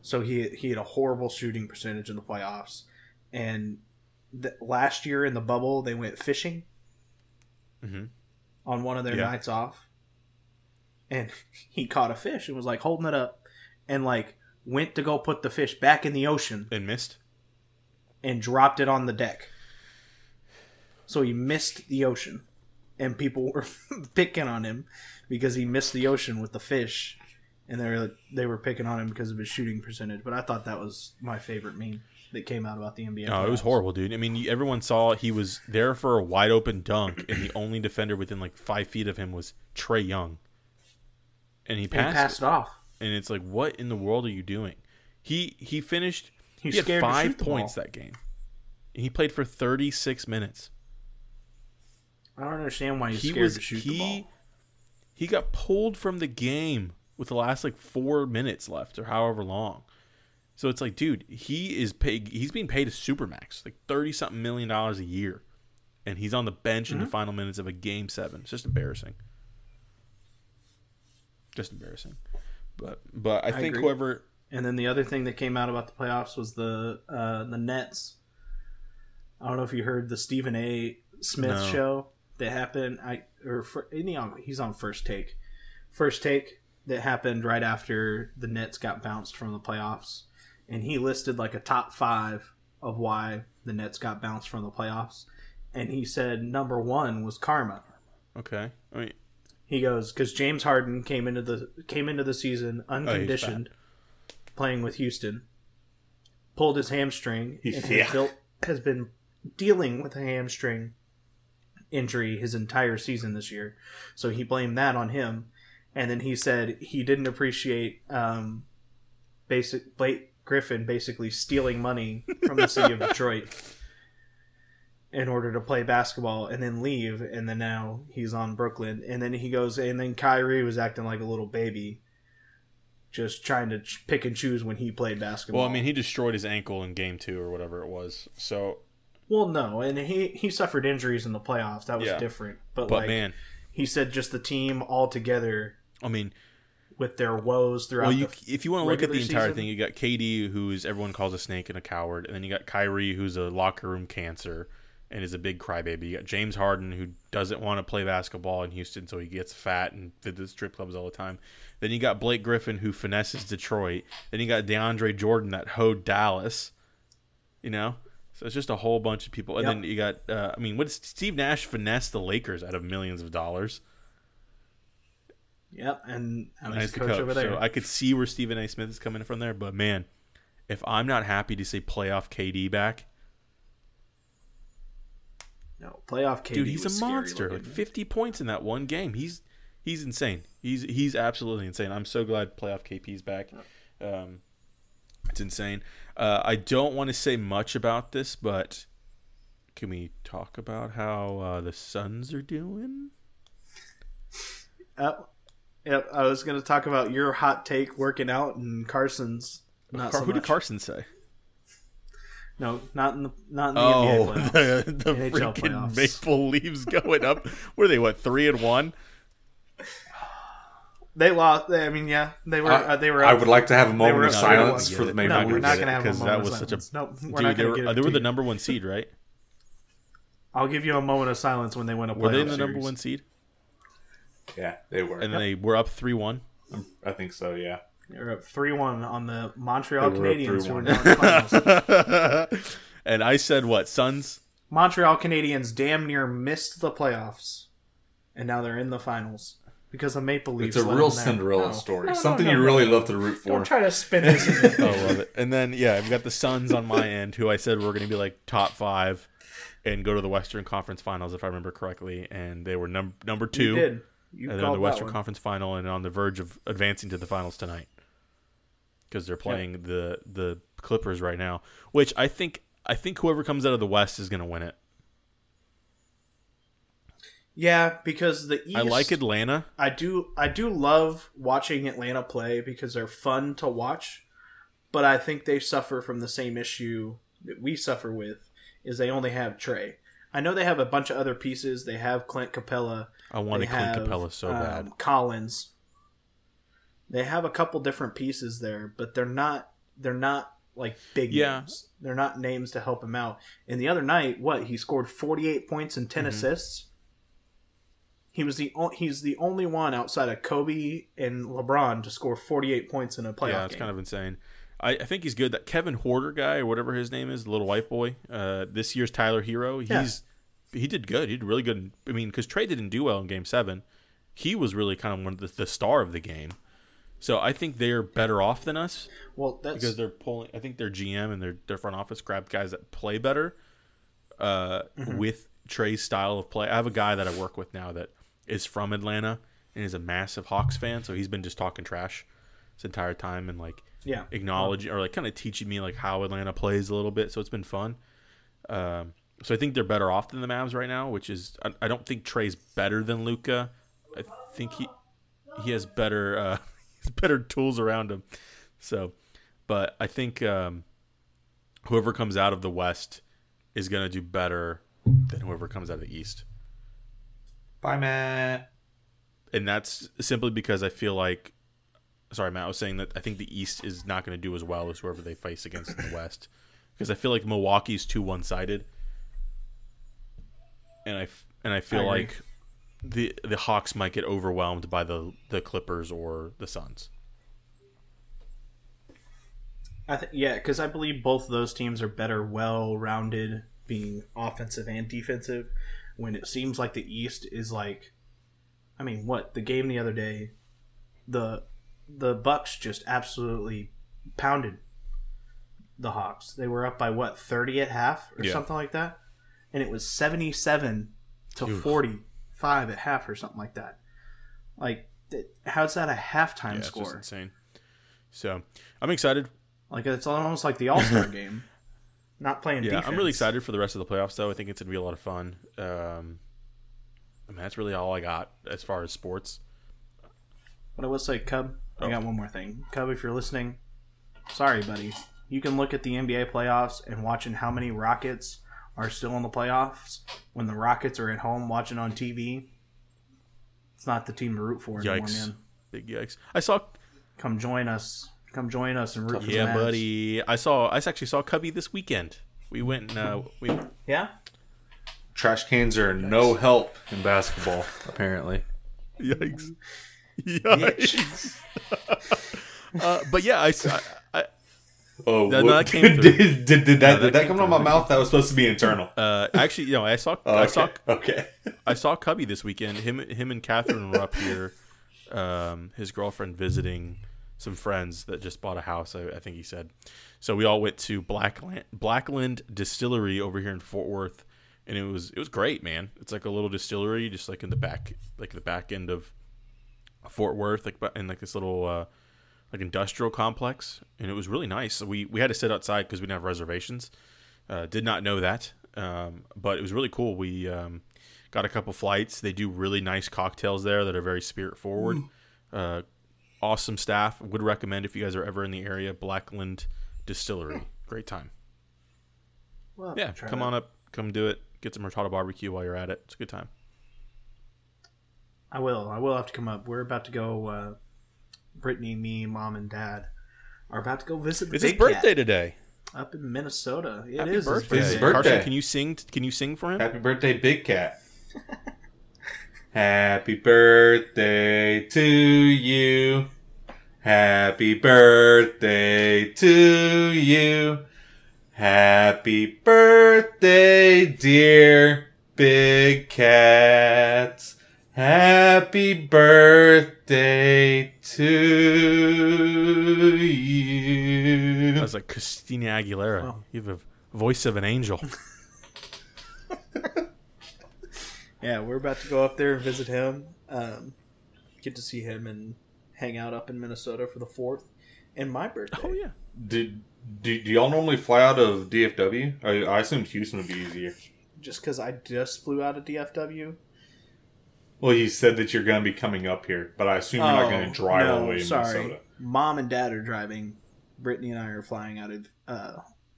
So he had a horrible shooting percentage in the playoffs. And last year in the bubble, they went fishing on one of their nights off. And he caught a fish and was like holding it up and like went to go put the fish back in the ocean. And missed? And dropped it on the deck. So he missed the ocean. And people were picking on him because he missed the ocean with the fish. And they were picking on him because of his shooting percentage. But I thought that was my favorite meme that came out about the NBA. No, it was horrible, dude. I mean, everyone saw he was there for a wide open dunk. And the only defender within like 5 feet of him was Trae Young. And he passed it off. And it's like, what in the world are you doing? He finished... He had 5 points that game. And he played for 36 minutes. I don't understand why he's scared to shoot the ball. He got pulled from the game with the last like 4 minutes left or however long. So it's like, dude, he's being paid a supermax, like $30-something million a year. And he's on the bench in the final minutes of a game 7. It's just embarrassing. But I think agree. Whoever... And then the other thing that came out about the playoffs was the Nets. I don't know if you heard the Stephen A. Smith show that happened. He's on First Take. First Take that happened right after the Nets got bounced from the playoffs. And he listed like a top 5 of why the Nets got bounced from the playoffs. And he said number 1 was karma. Okay. I mean, he goes, because James Harden came into the season unconditioned. Oh, playing with Houston, pulled his hamstring, and has been dealing with a hamstring injury his entire season this year. So he blamed that on him, and then he said he didn't appreciate Blake Griffin basically stealing money from the city of Detroit in order to play basketball and then leave, and then now he's on Brooklyn. And then he goes, and then Kyrie was acting like a little baby, just trying to pick and choose when he played basketball. Well, I mean, he destroyed his ankle in game 2 or whatever it was. So, well, no, and he suffered injuries in the playoffs. That was different. But like, man, he said just the team all together. I mean, with their woes throughout. Well, if you want to look at the entire thing, you got KD, who is everyone calls a snake and a coward, and then you got Kyrie, who's a locker room cancer and is a big crybaby. You got James Harden, who doesn't want to play basketball in Houston, so he gets fat and visits strip clubs all the time. Then you got Blake Griffin, who finesses Detroit. Then you got DeAndre Jordan, that hoed Dallas. You know? So it's just a whole bunch of people. And then you got, what did Steve Nash finesse the Lakers out of millions of dollars? Yep, and I'm nice coach over there. So I could see where Stephen A. Smith is coming from there. But, man, if I'm not happy to see playoff KD back. No, playoff KD. Dude, he's a monster. Like 50 points in that one game. He's insane. He's absolutely insane. I'm so glad playoff KP's back. It's insane. I don't want to say much about this, but can we talk about how the Suns are doing? I was going to talk about your hot take working out and Carson's. Not so much. Who did Carson say? No, not in the NBA playoffs. The NHL freaking playoffs. Maple Leafs going up. Were they 3-1? They lost. I mean, yeah, they were. They were. I would like to have a moment of silence for the Maple Leafs. No, we're not going to have a moment of silence. No, we're not going to. They were the number 1 seed, right? I'll give you a moment of silence when they win a playoff series. Were they in the number 1 seed? Yeah, they were. And they were up 3-1. I think so. Yeah, they were up 3-1 on the Montreal Canadiens, who were now in the finals. And I said what, Suns? Montreal Canadiens damn near missed the playoffs, and now they're in the finals because the Maple Leafs. It's a real Cinderella story. Something you really love to root for. Don't try to spin this. I love it. And then, yeah, I've got the Suns on my end, who I said were going to be like top five and go to the Western Conference Finals, if I remember correctly. And they were number two. You did. You and they're in the Western Conference Final and on the verge of advancing to the finals tonight because they're playing the Clippers right now, which I think whoever comes out of the West is going to win it. Yeah, because the East... I like Atlanta. I do love watching Atlanta play because they're fun to watch, but I think they suffer from the same issue that we suffer with, is they only have Trey. I know they have a bunch of other pieces. They have Clint Capella. I wanted Clint Capella so bad. Collins. They have a couple different pieces there, but they're not like big names. They're not names to help him out. And the other night, he scored 48 points and 10 assists. He was he's the only one outside of Kobe and LeBron to score 48 points in a playoff game. Yeah, it's kind of insane. I think he's good. That Kevin Huerter guy, or whatever his name is, the little white boy, this year's Tyler Hero, he did good. He did really good. I mean, because Trey didn't do well in Game 7. He was really kind of one of the star of the game. So I think they're better off than us. Well, that's because they're pulling. I think their GM and their front office grabbed guys that play better with Trey's style of play. I have a guy that I work with now that is from Atlanta and is a massive Hawks fan. So he's been just talking trash this entire time and acknowledging or kind of teaching me how Atlanta plays a little bit. So it's been fun. So I think they're better off than the Mavs right now, which is I don't think Trey's better than Luka. I think he has better. Better tools around him. So, but I think whoever comes out of the West is going to do better than whoever comes out of the East. Bye, Matt. And that's simply because I feel like, sorry, Matt, I was saying that I think the East is not going to do as well as whoever they face against in the West. Because I feel like Milwaukee's too one-sided. And I feel like the Hawks might get overwhelmed by the Clippers or the Suns. Because I believe both of those teams are better well-rounded, being offensive and defensive, when it seems like the East is the game the other day, the Bucks just absolutely pounded the Hawks. They were up by 30 at half or something like that, and it was 77 to 45 at half or something like that. How's that a halftime score? It's just insane. So I'm excited. It's almost like the All-Star game. Not playing defense. I'm really excited for the rest of the playoffs, though. I think it's going to be a lot of fun. That's really all I got as far as sports. But I will say, Cub, I got one more thing. Cub, if you're listening, sorry, buddy. You can look at the NBA playoffs and watching how many Rockets are still in the playoffs when the Rockets are at home watching on TV. It's not the team to root for anymore, man. Big yikes. I saw... Come join us and root for the Mavs. Yeah, buddy. I actually saw Cubby this weekend. We went and... Yeah? Trash cans are no help in basketball, apparently. Yikes. But yeah, I oh, that came did that come out of my mouth? That was supposed to be internal. Actually, no. I saw. Oh, okay. I saw Cubby this weekend. Him and Catherine were up here. His girlfriend visiting some friends that just bought a house. I think he said. So we all went to Blackland Distillery over here in Fort Worth, and it was great, man. It's a little distillery, just in the back, the back end of Fort Worth, in this little. Industrial complex, and it was really nice. We had to sit outside because we didn't have reservations. Did not know that, but it was really cool. We got a couple flights. They do really nice cocktails there that are very spirit forward. Awesome staff. Would recommend if you guys are ever in the area. Blackland Distillery. Great time. Well, yeah, come on up, come do it. Get some horchata barbecue while you're at it. It's a good time. I will have to come up. We're about to go. Brittany, me, mom, and dad are about to go visit the big cat. It's his birthday today. Up in Minnesota. Happy birthday. Carson, can you sing? Can you sing for him? Happy birthday, Big Cat. Happy birthday to you. Happy birthday to you. Happy birthday, dear Big Cat. Happy birthday to you. That was like Christina Aguilera. Wow. You have a voice of an angel. Yeah, we're about to go up there and visit him. Get to see him and hang out up in Minnesota for the 4th and my birthday. Oh, yeah. Do y'all normally fly out of DFW? I assumed Houston would be easier. Just because I just flew out of DFW. Well, you said that you're going to be coming up here, but I assume you're not going to drive all the way to Minnesota. Mom and Dad are driving. Brittany and I are flying out of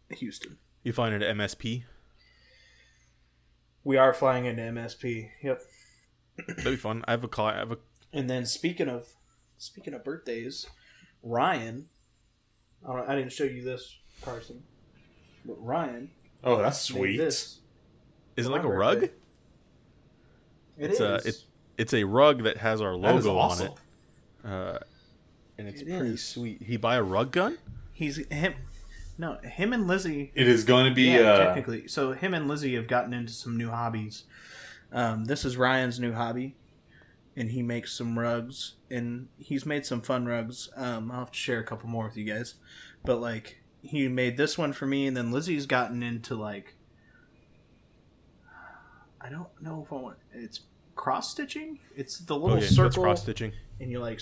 Houston. You're flying into MSP? We are flying into MSP. Yep. That'd be fun. I have a call. And then speaking of birthdays, Ryan. I didn't show you this, Carson. But Ryan. Oh, that's sweet. Is it like a rug? It is. It's a rug that has our logo on it. And it's pretty sweet. He buy a rug gun? Him and Lizzie. It is going to be technically. So him and Lizzie have gotten into some new hobbies. This is Ryan's new hobby. And he makes some rugs, and he's made some fun rugs. I'll have to share a couple more with you guys. But, like, he made this one for me, and then Lizzie's gotten into, like, I don't know if I want... It's cross-stitching? It's the little circle. That's cross-stitching. And you, like...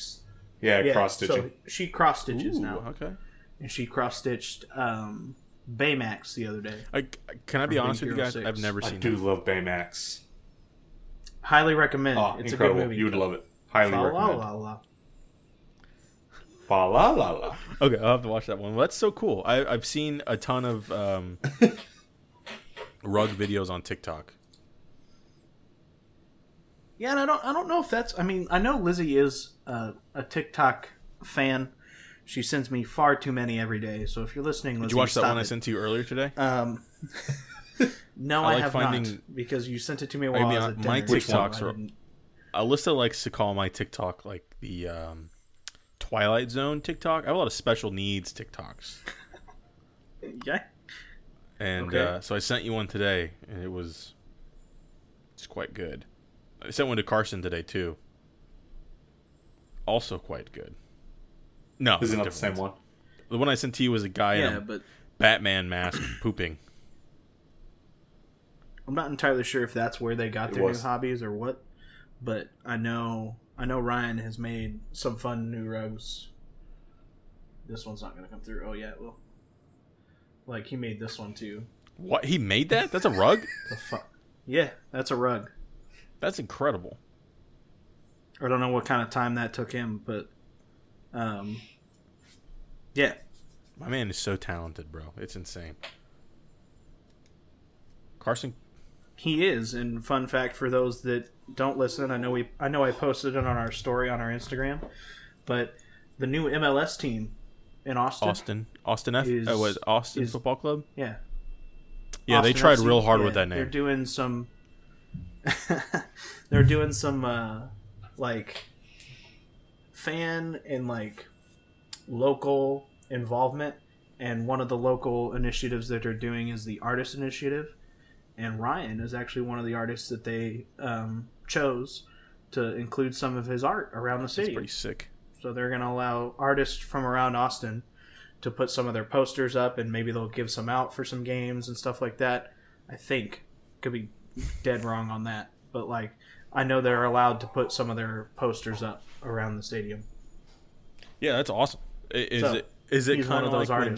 Yeah, cross-stitching. So she cross-stitches now. Okay. And she cross-stitched Baymax the other day. Can I be honest with you guys? I've never seen it. I do love Baymax. Highly recommend. Oh, it's incredible. A good movie. You would love it. Highly recommend. La la la. Fa la la la. Okay, I'll have to watch that one. Well, that's so cool. I've seen a ton of rug videos on TikTok. Yeah, and I don't know if that's... I mean, I know Lizzie is a TikTok fan. She sends me far too many every day. So if you're listening, Lizzie, did you watch that one I sent to you earlier today? No, I have not, because you sent it to me while I was at dinner. My TikToks are... Alyssa likes to call my TikTok like the Twilight Zone TikTok. I have a lot of special needs TikToks. Yeah. And so I sent you one today, and it's quite good. I sent one to Carson today, too. Also quite good. No. Is it not the same one? The one I sent to you was a guy in a Batman mask pooping. I'm not entirely sure if that's where they got their new hobbies or what, but I know Ryan has made some fun new rugs. This one's not going to come through. Oh, yeah, it will. Like, he made this one, too. What? He made that? That's a rug? The fuck? Yeah, that's a rug. That's incredible. I don't know what kind of time that took him, but, yeah. My man is so talented, bro. It's insane. Carson... He is, and fun fact for those that don't listen, I know I posted it on our story on our Instagram, but the new MLS team in Austin Football Club. Yeah, yeah, Austin, they tried FC, real hard with that name. They're doing some, like fan and like local involvement, and one of the local initiatives that they're doing is the Artist Initiative. And Ryan is actually one of the artists that they chose to include some of his art around the city. That's pretty sick. So they're going to allow artists from around Austin to put some of their posters up, and maybe they'll give some out for some games and stuff like that. I think. Could be dead wrong on that. But, like, I know they're allowed to put some of their posters up around the stadium. Yeah, that's awesome. Is it kind of like when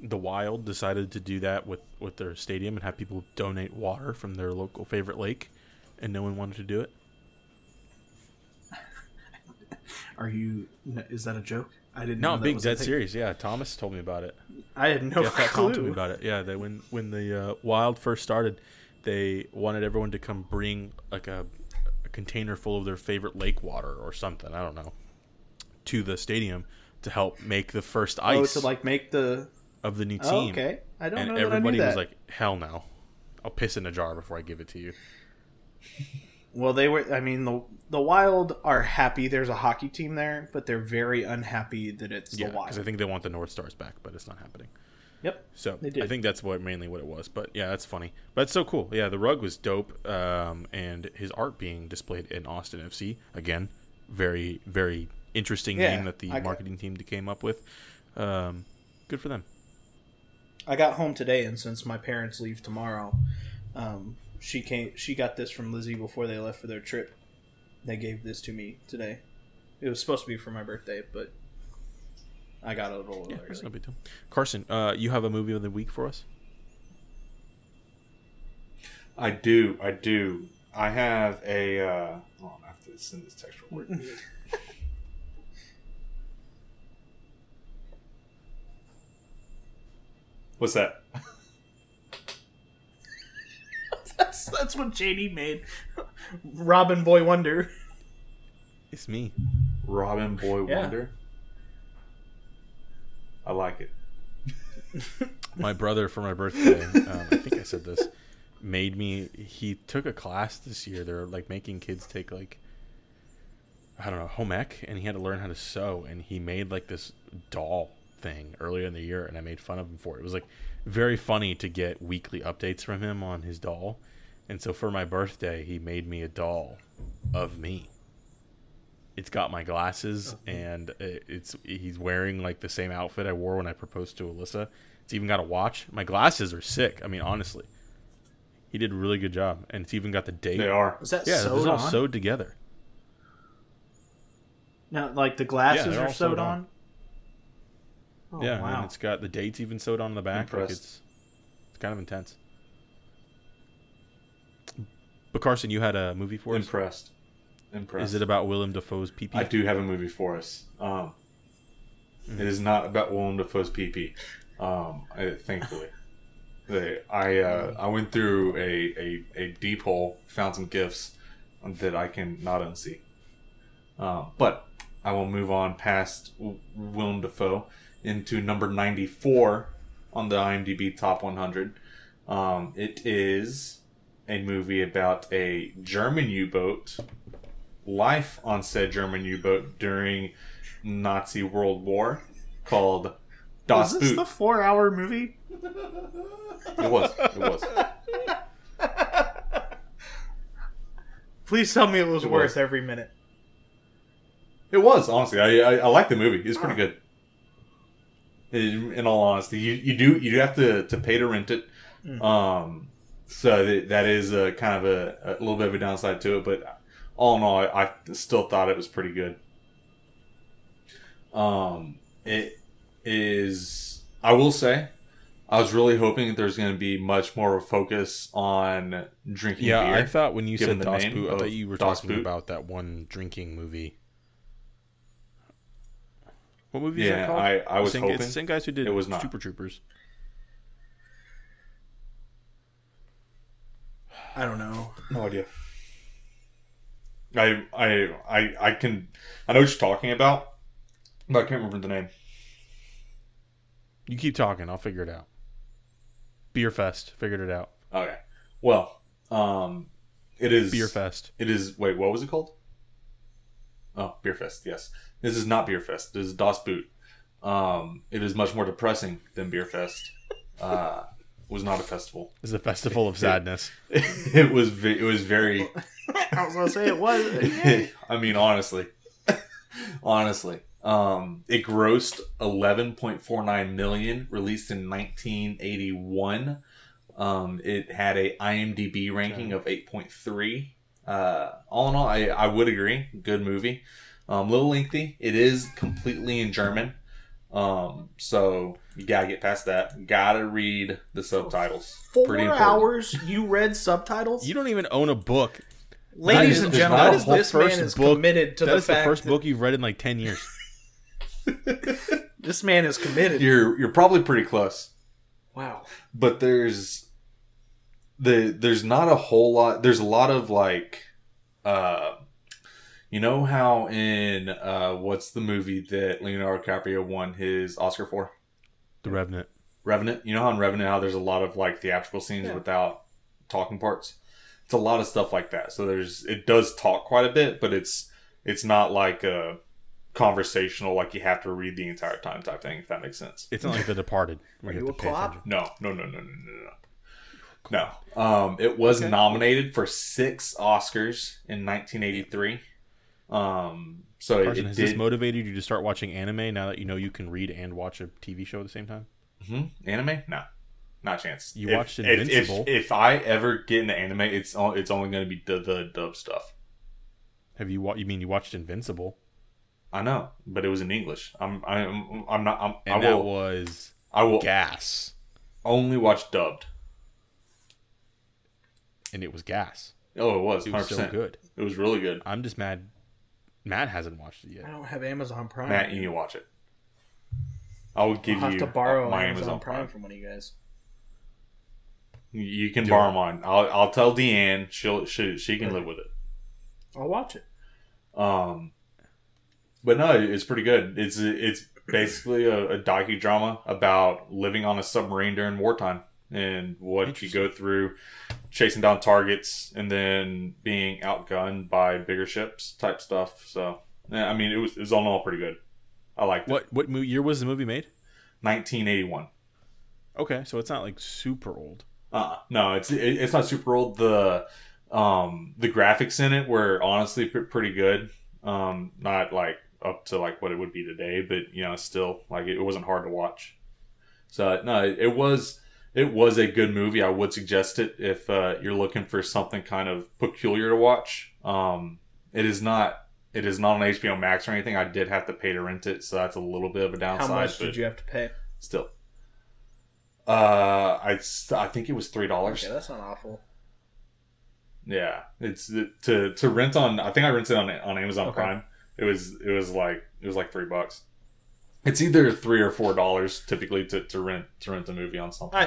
the Wild decided to do that with their stadium and have people donate water from their local favorite lake, and no one wanted to do it? Is that a joke? I didn't know. No, I'm being dead serious. Yeah, Thomas told me about it. I had no clue. Tom told me about it. Yeah, when the Wild first started, they wanted everyone to come bring like a container full of their favorite lake water or something. I don't know, to the stadium. To help make the first ice. Oh, to like make the... Of the new team. Oh, okay. I don't know that I knew that. And everybody was like, hell no. I'll piss in a jar before I give it to you. Well, they were... I mean, the Wild are happy there's a hockey team there, but they're very unhappy that it's the Wild. Yeah, because I think they want the North Stars back, but it's not happening. Yep. So they did. I think that's mainly what it was. But yeah, that's funny. But it's so cool. Yeah, the rug was dope. And his art being displayed in Austin FC again, very very interesting name that the marketing team came up with. Good for them. I got home today, and since my parents leave tomorrow, she got this from Lizzie before they left for their trip. They gave this to me today. It was supposed to be for my birthday, but I got a little early. That's no big deal. Carson, you have a movie of the week for us? I do. I have a... hold on, I have to send this text real quick. What's that? That's what JD made. Robin Boy Wonder. It's me. Robin Boy Wonder? I like it. My brother, for my birthday, I think I said this, he took a class this year. They're like making kids take home ec, and he had to learn how to sew, and he made like this doll thing earlier in the year, and I made fun of him for it. It was like very funny to get weekly updates from him on his doll. And so for my birthday, he made me a doll of me. It's got my glasses, and he's wearing like the same outfit I wore when I proposed to Alyssa. It's even got a watch. My glasses are sick. I mean, honestly, he did a really good job, and it's even got the date. They are. Is that sewed on? Yeah, all sewed together. Now, like the glasses are sewed on. Oh, yeah, wow. And it's got the dates even sewed on the back. Like it's kind of intense. But Carson, you had a movie for us. Impressed. Is it about Willem Dafoe's pee pee? I do have a movie for us. It is not about Willem Dafoe's pee pee. Thankfully, I went through a deep hole, found some gifts that I can not unsee. But I will move on past Willem Dafoe into number 94 on the IMDb Top 100. It is a movie about a German U-boat. Life on said German U-boat during Nazi World War called Das Boot. Was this the 4-hour movie? It was. Please tell me it was worth every minute. It was, honestly. I like the movie. It's pretty good. In all honesty, you do have to pay to rent it. Mm-hmm. So that is a kind of a little bit of a downside to it, but all in all, I still thought it was pretty good. It is... I will say, I was really hoping that there's going to be much more of a focus on drinking beer. Yeah, I thought when you said Das Boot, I thought you were talking about that one drinking movie. What movie is that called? I was hoping. It's the same guys who did Super Troopers. I don't know. No idea. I know what you're talking about, but I can't remember the name. You keep talking, I'll figure it out. Beer Fest, figured it out. Okay. Well, it is Beer Fest. It is what was it called? Oh, Beer Fest, yes. This is not Beer Fest, this is Das Boot. It is much more depressing than Beer Fest. Was not a festival. It was a festival of sadness. It was very... I was going to say it was. I mean, honestly. It grossed $11.49 million, released in 1981. It had a IMDb ranking of 8.3. All in all, I would agree. Good movie. A little lengthy. It is completely in German. So you gotta get past that. Gotta read the subtitles. 4 hours you read subtitles? You don't even own a book. Ladies and gentlemen, this man is committed to the fact that is the first book you've read in like 10 years. This man is committed. You're probably pretty close. Wow. But there's not a whole lot. There's a lot of like, you know how in what's the movie that Leonardo DiCaprio won his Oscar for? The Revenant. You know how in Revenant how there's a lot of like theatrical scenes without talking parts? It's a lot of stuff like that. So it does talk quite a bit, but it's not like conversational, like you have to read the entire time type thing, if that makes sense. It's not like The Departed. Are you a cop? No. It was nominated for 6 Oscars in 1983. So Carson, has this motivated you to start watching anime now that you know you can read and watch a TV show at the same time? Mm-hmm. Anime? No. Not a chance. You watched Invincible. If I ever get into anime, it's only going to be the dub stuff. You mean you watched Invincible? I know, but it was in English. I will only watch dubbed. And it was gas. Oh, it was. 100%. It was so good. It was really good. I'm just mad Matt hasn't watched it yet. I don't have Amazon Prime. Matt, you need to watch it. I will give you my Amazon Prime from one of you guys. You can borrow mine. I'll tell Deanne. She can live with it. I'll watch it. But no, it's pretty good. It's basically a docudrama about living on a submarine during wartime and what you go through, chasing down targets and then being outgunned by bigger ships type stuff. So yeah, I mean, it was all in all pretty good. I liked it. What year was the movie made? 1981. Okay, so it's not like super old. No, it's not super old. The graphics in it were honestly pretty good. Not like up to like what it would be today, but you know, still like it wasn't hard to watch. So no, it was a good movie. I would suggest it if you're looking for something kind of peculiar to watch. It is not on HBO Max or anything. I did have to pay to rent it, so that's a little bit of a downside. How much did you have to pay? Still, I think it was $3. Okay, that's not awful. Yeah, it's to rent on. I think I rented on Amazon Prime. It was like $3. It's either $3 or $4 typically to rent a movie on something.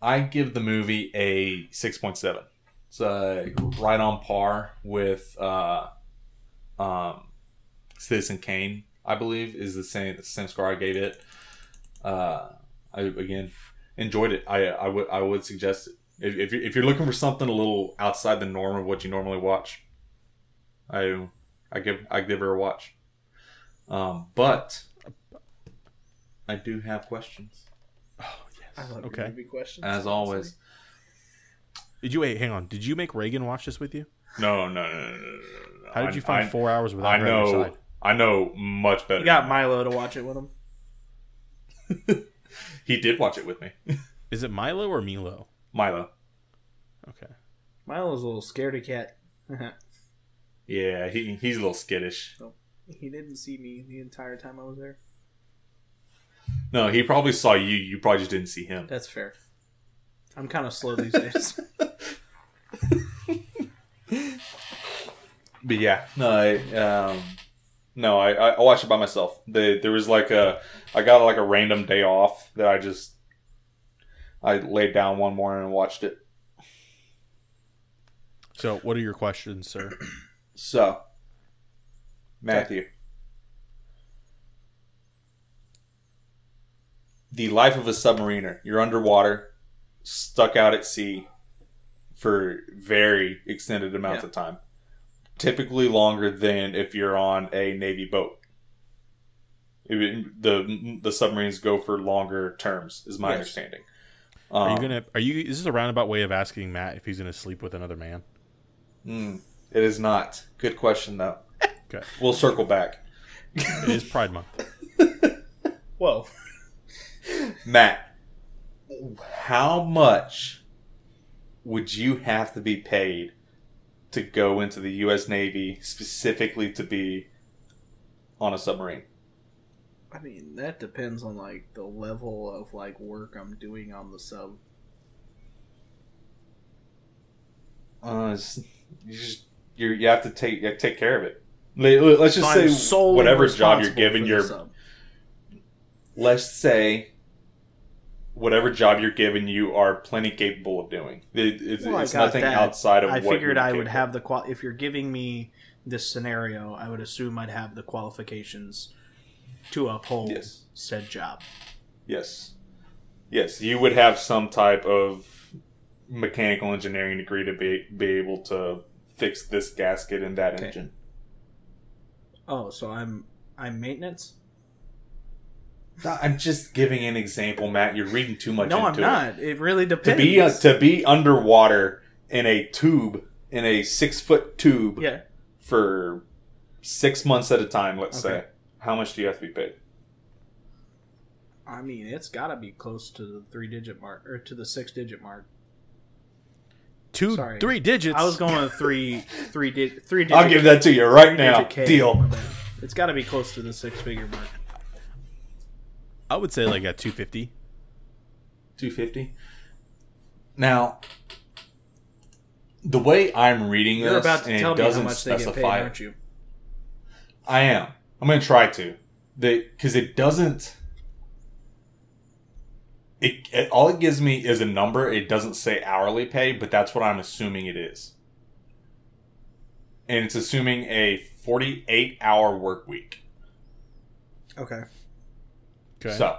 I give the movie a 6.7. It's right on par with Citizen Kane. I believe is the same score I gave it. I again enjoyed it. I would suggest it if you're looking for something a little outside the norm of what you normally watch. I give her a watch. But I do have questions. Oh, yes. I love your movie questions. As always. Hang on. Did you make Reagan watch this with you? No. How did you find 4 hours without her on your side? I know much better. You got Milo to watch it with him. He did watch it with me. Is it Milo or Milo? Milo. Okay. Milo's a little scaredy cat. Yeah, he's a little skittish. Oh, he didn't see me the entire time I was there. No, he probably saw you. You probably just didn't see him. That's fair. I'm kind of slow these days. But yeah, no, I watched it by myself. There was like I got like a random day off that I laid down one morning and watched it. So, what are your questions, sir? So, Matthew, the life of a submariner. You're underwater, stuck out at sea for very extended amounts of time. Typically longer than if you're on a Navy boat. The submarines go for longer terms, is my understanding. Is this a roundabout way of asking Matt if he's going to sleep with another man? It is not. Good question, though. Okay. We'll circle back. It is Pride Month. Whoa. Matt, how much would you have to be paid to go into the U.S. Navy, specifically to be on a submarine? I mean, that depends on, like, the level of, like, work I'm doing on the sub. You have to take care of it. Let's just say whatever job you're given, you are plenty capable of doing. It's nothing outside of what I figured I would have if you're giving me this scenario, I would assume I'd have the qualifications to uphold said job. Yes, you would have some type of mechanical engineering degree to be able to fix this gasket in that engine. Oh, so I'm maintenance? No, I'm just giving an example, Matt. You're reading too much into it. No, I'm not. It really depends. To be underwater in a tube, in a 6-foot tube for 6 months at a time, let's say, how much do you have to be paid? I mean, it's got to be close to the 3-digit mark, or to the 6-digit mark. Three digits? I was going with three digits. I'll give that to you right now. Deal. It's got to be close to the 6-figure mark. I would say like a $250. $250? Now, the way I'm reading this, about to and tell it doesn't me how much specify, they get paid, aren't you? I am. I'm going to try to. Because it doesn't... It all it gives me is a number. It doesn't say hourly pay, but that's what I'm assuming it is. And it's assuming a 48-hour work week. Okay. So,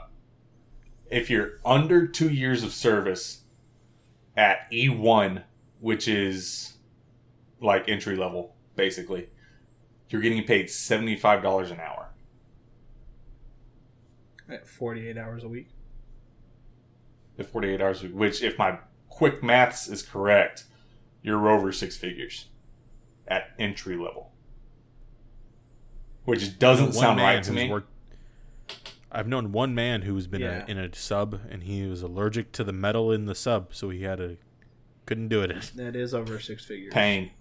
if you're under 2 years of service at E1, which is like entry level, basically, you're getting paid $75 an hour. At 48 hours a week? At 48 hours a week, which, if my quick maths is correct, you're over 6 figures at entry level. Which doesn't sound right to me. I've known one man who's been in a sub, and he was allergic to the metal in the sub, so he couldn't do it. That is over 6 figures. Pain.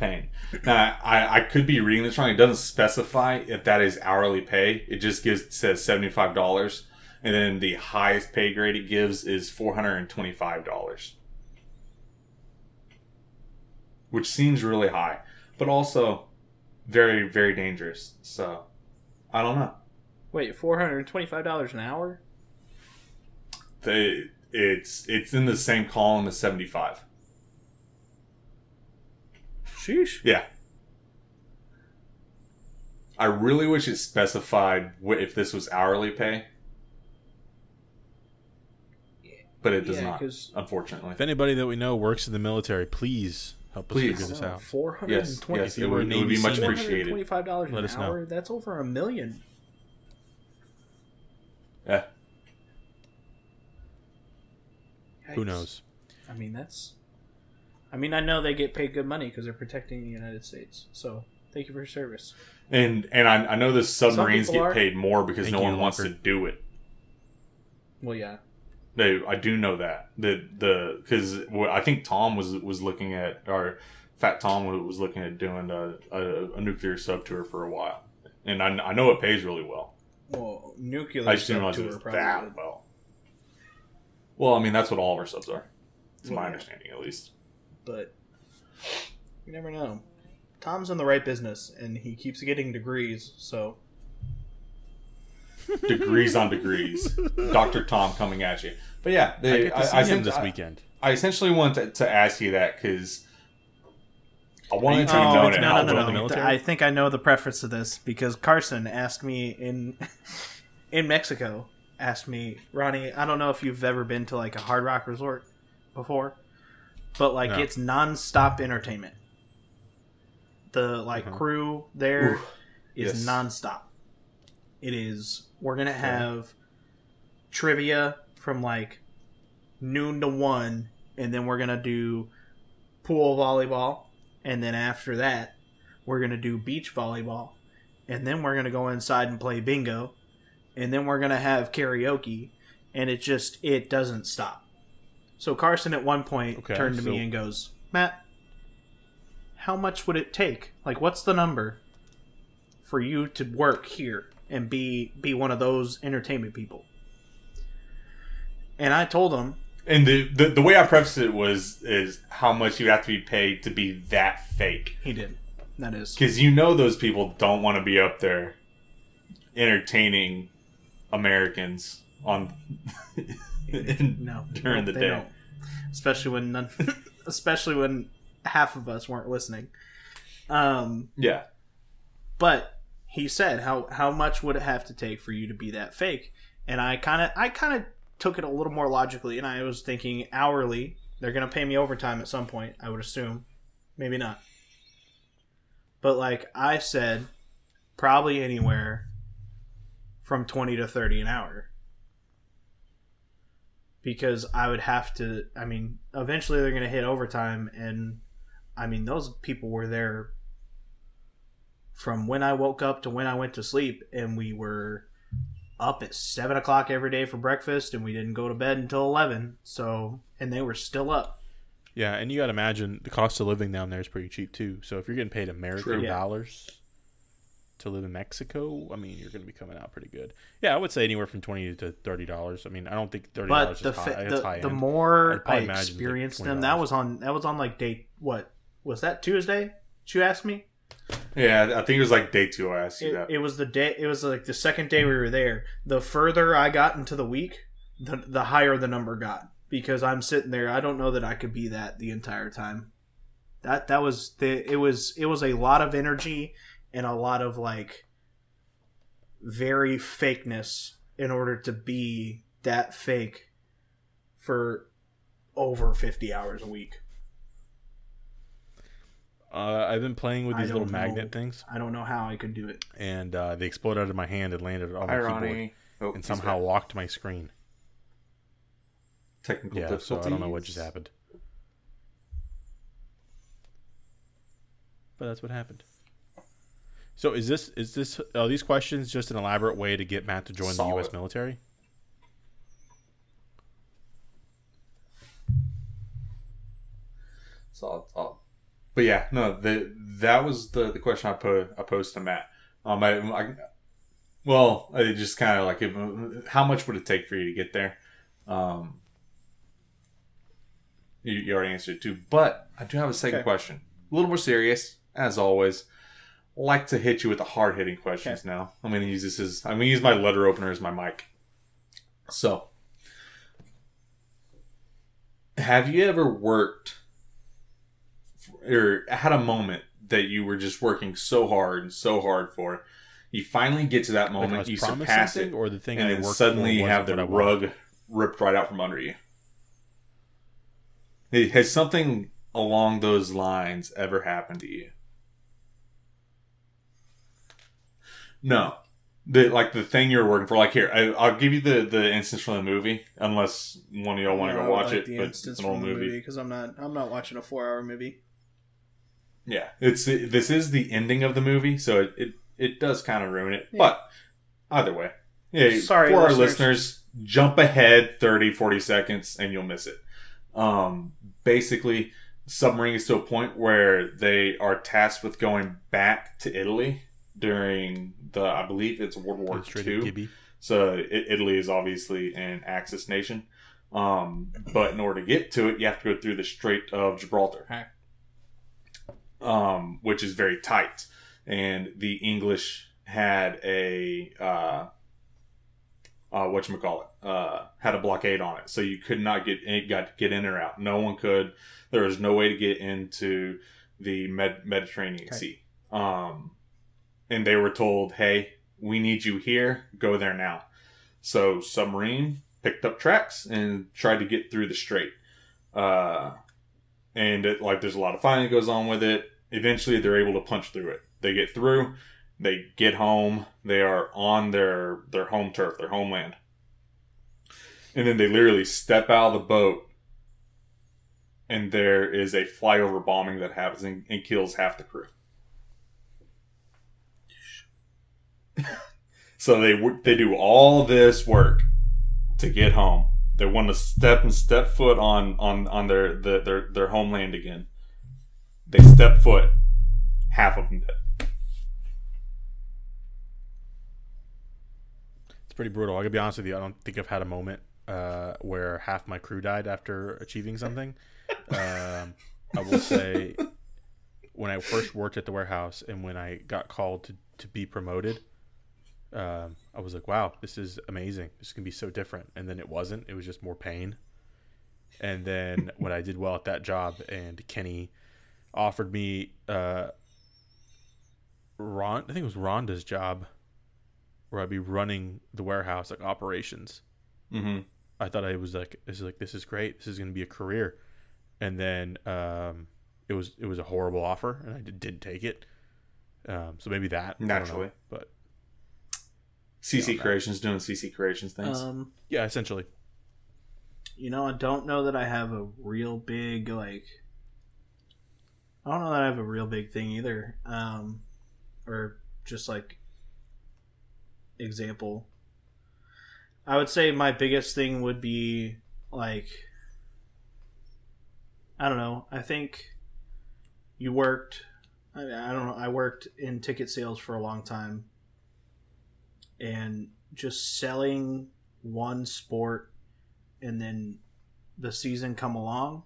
Now, I could be reading this wrong. It doesn't specify if that is hourly pay. It just says $75, and then the highest pay grade it gives is $425, which seems really high, but also very, very dangerous. So. I don't know. Wait, $425 an hour? It's in the same column as 75. Sheesh. Yeah. I really wish it specified if this was hourly pay. But it does not, unfortunately. If anybody that we know works in the military, please help us figure this out. $420. Yes, it would be much appreciated. $25 an hour? That's over $1 million. Yeah. Yikes. Who knows? I mean, I know they get paid good money because they're protecting the United States. So, thank you for your service. And I know the submarines get paid more because no one wants to do it. Well, yeah. No, I do know that. Because I think Tom was looking at, or Fat Tom was looking at doing a nuclear sub tour for a while. And I know it pays really well. Well, nuclear sub tour probably that well. Well, I mean, that's what all of our subs are. It's my understanding, at least. But you never know. Tom's in the right business, and he keeps getting degrees, so... Degrees on degrees. Dr. Tom coming at you. But yeah, I see him this weekend. I essentially wanted to ask you that because I wanted to know it. No. I think I know the preface to this because Carson asked me in Mexico, Ronnie, I don't know if you've ever been to like a Hard Rock Resort before, but like it's nonstop entertainment. The crew there is nonstop. It is, we're going to have trivia from like noon to 1, and then we're going to do pool volleyball, and then after that, we're going to do beach volleyball, and then we're going to go inside and play bingo, and then we're going to have karaoke, and it doesn't stop. So Carson at one point turned to me and goes, Matt, how much would it take? Like, what's the number for you to work here? And be one of those entertainment people. And I told him. And the way I prefaced it is how much you have to be paid to be that fake. He did. That is. Because you know those people don't want to be up there entertaining Americans on during the day. Don't. Especially when half of us weren't listening. But. He said, "How much would it have to take for you to be that fake?" And I kind of took it a little more logically, and I was thinking hourly They're going to pay me overtime at some point, I would assume. Maybe not. But like I said, probably anywhere from 20 to 30 an hour. Because I would have to, I mean, eventually they're going to hit overtime. And I mean, those people were there from when I woke up to when I went to sleep. And we were up at 7 o'clock every day for breakfast. And we didn't go to bed until 11. So, and they were still up. Yeah, and you got to imagine the cost of living down there is pretty cheap too. So if you're getting paid American dollars to live in Mexico, I mean, you're going to be coming out pretty good. Yeah, I would say anywhere from $20 to $30. I mean, I don't think $30 is high end. But the more I experienced them, that was on like day, what? Was that Tuesday? Did you ask me? Yeah, I think it was like day two I asked you that. It was the day. It was like the second day we were there. The further I got into the week, the higher the number got. Because I'm sitting there, I don't know that I could be that the entire time. It was a lot of energy and a lot of like very fakeness in order to be that fake for over 50 hours a week. I've been playing with these little magnet things. I don't know how I could do it. And they exploded out of my hand and landed on my keyboard and somehow locked my screen. Technical difficulties. So I don't know what just happened. But that's what happened. So is this are these questions just an elaborate way to get Matt to join the US military? Solid. But yeah, no, that was the question I posed to Matt. I just kind of like, how much would it take for you to get there? You already answered it too, but I do have a second question. A little more serious, as always. Like to hit you with the hard-hitting questions now. I'm going to use this as... I'm going to use my letter opener as my mic. So, have you ever worked or had a moment that you were just working so hard for? You finally get to that moment, like you surpass it, or the thing, and then suddenly you have the rug ripped right out from under you. Has something along those lines ever happened to you? No. The thing you're working for. Like, here, I'll give you the instance from the movie. Unless one of y'all want to go watch it. But it's an old movie. Because I'm not watching a 4-hour movie. Yeah. This is the ending of the movie. So it does kind of ruin it. Yeah. But either way. Yeah, sorry, for our listeners, jump ahead 30, 40 seconds and you'll miss it. Basically, submarine is to a point where they are tasked with going back to Italy during I believe it's World War II. So Italy is obviously an Axis nation. But in order to get to it, you have to go through the Strait of Gibraltar, which is very tight. And the English had a blockade on it, so you could not get in or out. No one could. There was no way to get into the Mediterranean Sea. And they were told, "Hey, we need you here. Go there now." So submarine picked up tracks and tried to get through the strait. And there's a lot of fighting that goes on with it. Eventually, they're able to punch through it. They get through. They get home. They are on their home turf, their homeland. And then they literally step out of the boat, and there is a flyover bombing that happens and kills half the crew. So they do all this work to get home. They want to step foot on their homeland again. They step foot. Half of them dead. Pretty brutal. I gotta be honest with you. I don't think I've had a moment where half my crew died after achieving something. I will say, when I first worked at the warehouse and when I got called to be promoted, I was like, "Wow, this is amazing. This can be so different." And then it wasn't. It was just more pain. And then when I did well at that job, and Kenny offered me Ron. I think it was Rhonda's job, where I'd be running the warehouse, like operations. Mm-hmm. I thought I was like, this is great. This is going to be a career. And then it was a horrible offer, and I did take it. So maybe that naturally, but CC Creations doing CC Creations things. Yeah, essentially. You know, I don't know that I have a real big I don't know that I have a real big thing either. Or just example. I would say my biggest thing would be I don't know. I think you worked. I don't know. I worked in ticket sales for a long time, and just selling one sport, and then the season come along,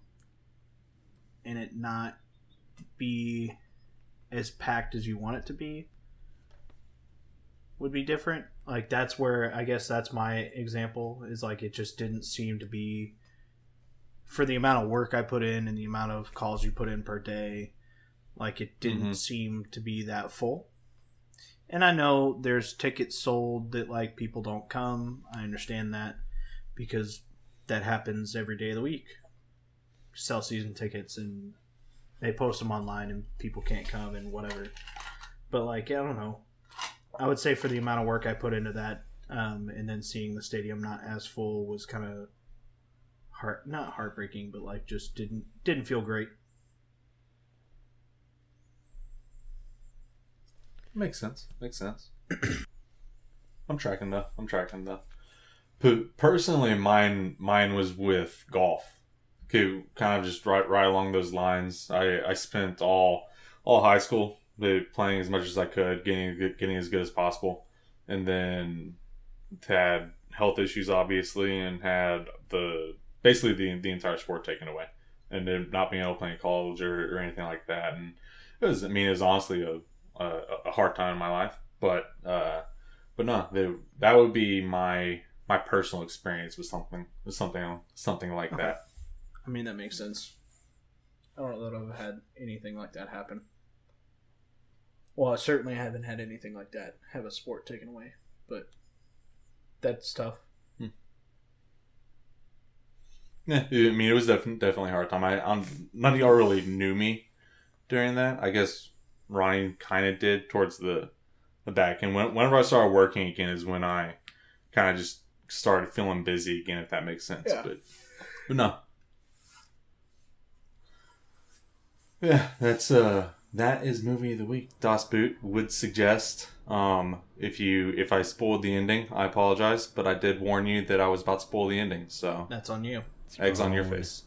and it not be as packed as you want it to be would be different. That's where I guess that's my example is it just didn't seem to be. For the amount of work I put in and the amount of calls you put in per day, it didn't seem to be that full. And I know there's tickets sold that people don't come. I understand that because that happens every day of the week. Sell season tickets and they post them online and people can't come and whatever. But I don't know. I would say for the amount of work I put into that, and then seeing the stadium not as full was kind of not heartbreaking, but just didn't feel great. Makes sense. I'm tracking though. Personally, mine was with golf. Okay, kind of just right along those lines. I spent all high school playing as much as I could, getting as good as possible, and then had health issues obviously, and had the entire sport taken away, and then not being able to play in college or anything like that. And it was honestly a hard time in my life, that would be my personal experience with something like that. I mean, that makes sense. I don't know that I've had anything like that happen. Well, I certainly haven't had anything like that, have a sport taken away, but that's tough. Yeah, I mean, it was definitely a hard time. None of y'all really knew me during that. I guess Ronnie kind of did towards the back. And whenever I started working again is when I kind of just started feeling busy again, if that makes sense. Yeah. But no. Yeah, that is movie of the week. Das Boot would suggest. If I spoiled the ending, I apologize, but I did warn you that I was about to spoil the ending. So that's on you. Eggs on your face.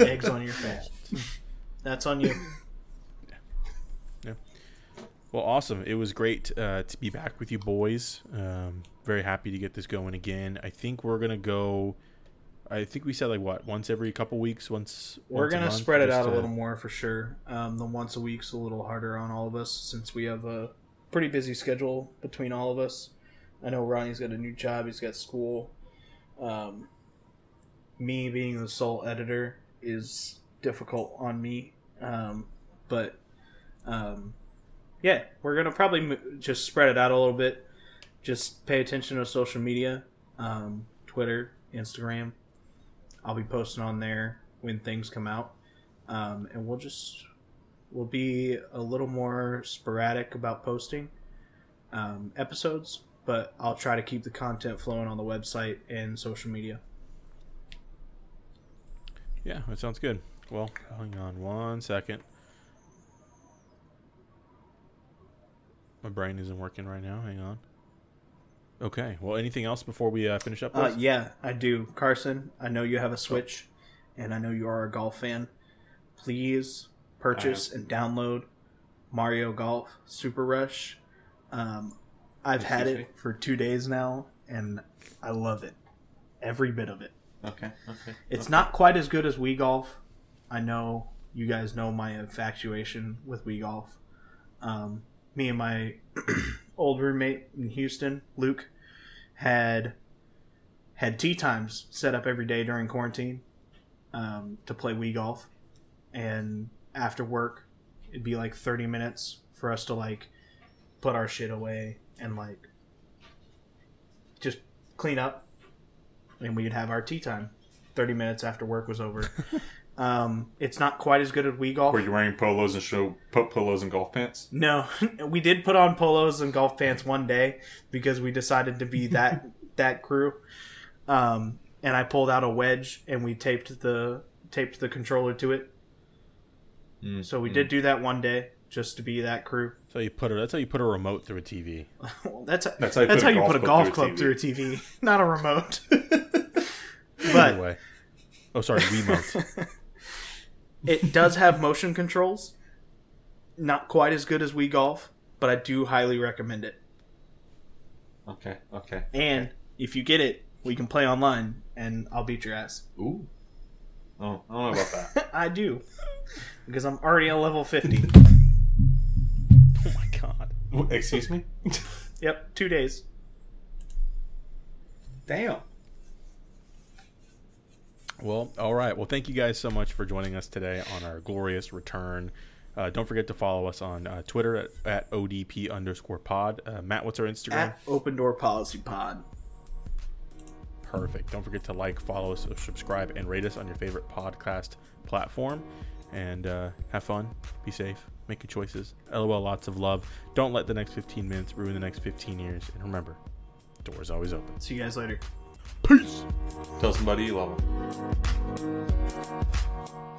Eggs on your face. That's on you. Yeah. Well, awesome. It was great to be back with you boys. Very happy to get this going again. I think we're going to go... I think we said once every couple weeks, once we're going to spread it out a little more for sure. The once a week's a little harder on all of us since we have a pretty busy schedule between all of us. I know Ronnie's got a new job. He's got school. Me being the sole editor is difficult on me, yeah, we're gonna probably just spread it out a little bit. Just pay attention to social media, Twitter, Instagram. I'll be posting on there when things come out, and we'll be a little more sporadic about posting episodes, but I'll try to keep the content flowing on the website and social media. Yeah, that sounds good. Well, hang on one second. My brain isn't working right now. Hang on. Okay. Well, anything else before we finish up? Yeah, I do. Carson, I know you have a Switch, and I know you are a golf fan. Please purchase and download Mario Golf Super Rush. I've had it for 2 days now, and I love it. Every bit of it. Okay. It's not quite as good as Wii Golf. I know you guys know my infatuation with Wii Golf. Me and my old roommate in Houston, Luke, had tee times set up every day during quarantine to play Wii Golf. And after work, it'd be 30 minutes for us to put our shit away and just clean up. And we'd have our tea time 30 minutes after work was over. It's not quite as good as Wii Golf. Were you wearing polos and polos and golf pants? No, we did put on polos and golf pants one day because we decided to be that that crew. And I pulled out a wedge and we taped the controller to it. Mm-hmm. So we did do that one day just to be that crew. So you put a, that's how you put a remote through a TV. Well, that's how you put a golf club through a TV, not a remote. But anyway. Oh, sorry, Wiimote. It does have motion controls. Not quite as good as Wii Golf, but I do highly recommend it. Okay. And if you get it, we can play online, and I'll beat your ass. Ooh. Oh, I don't know about that. I do. Because I'm already at level 50. Oh, my God. Excuse me? Yep, 2 days. Damn. Well, all right. Well, thank you guys so much for joining us today on our glorious return. Don't forget to follow us on Twitter at ODP_pod. Matt, what's our Instagram? At Open Door Policy Pod. Perfect. Don't forget to like, follow us, subscribe, and rate us on your favorite podcast platform. And have fun. Be safe. Make your choices. LOL, lots of love. Don't let the next 15 minutes ruin the next 15 years. And remember, the door's always open. See you guys later. Peace. Tell somebody you love them.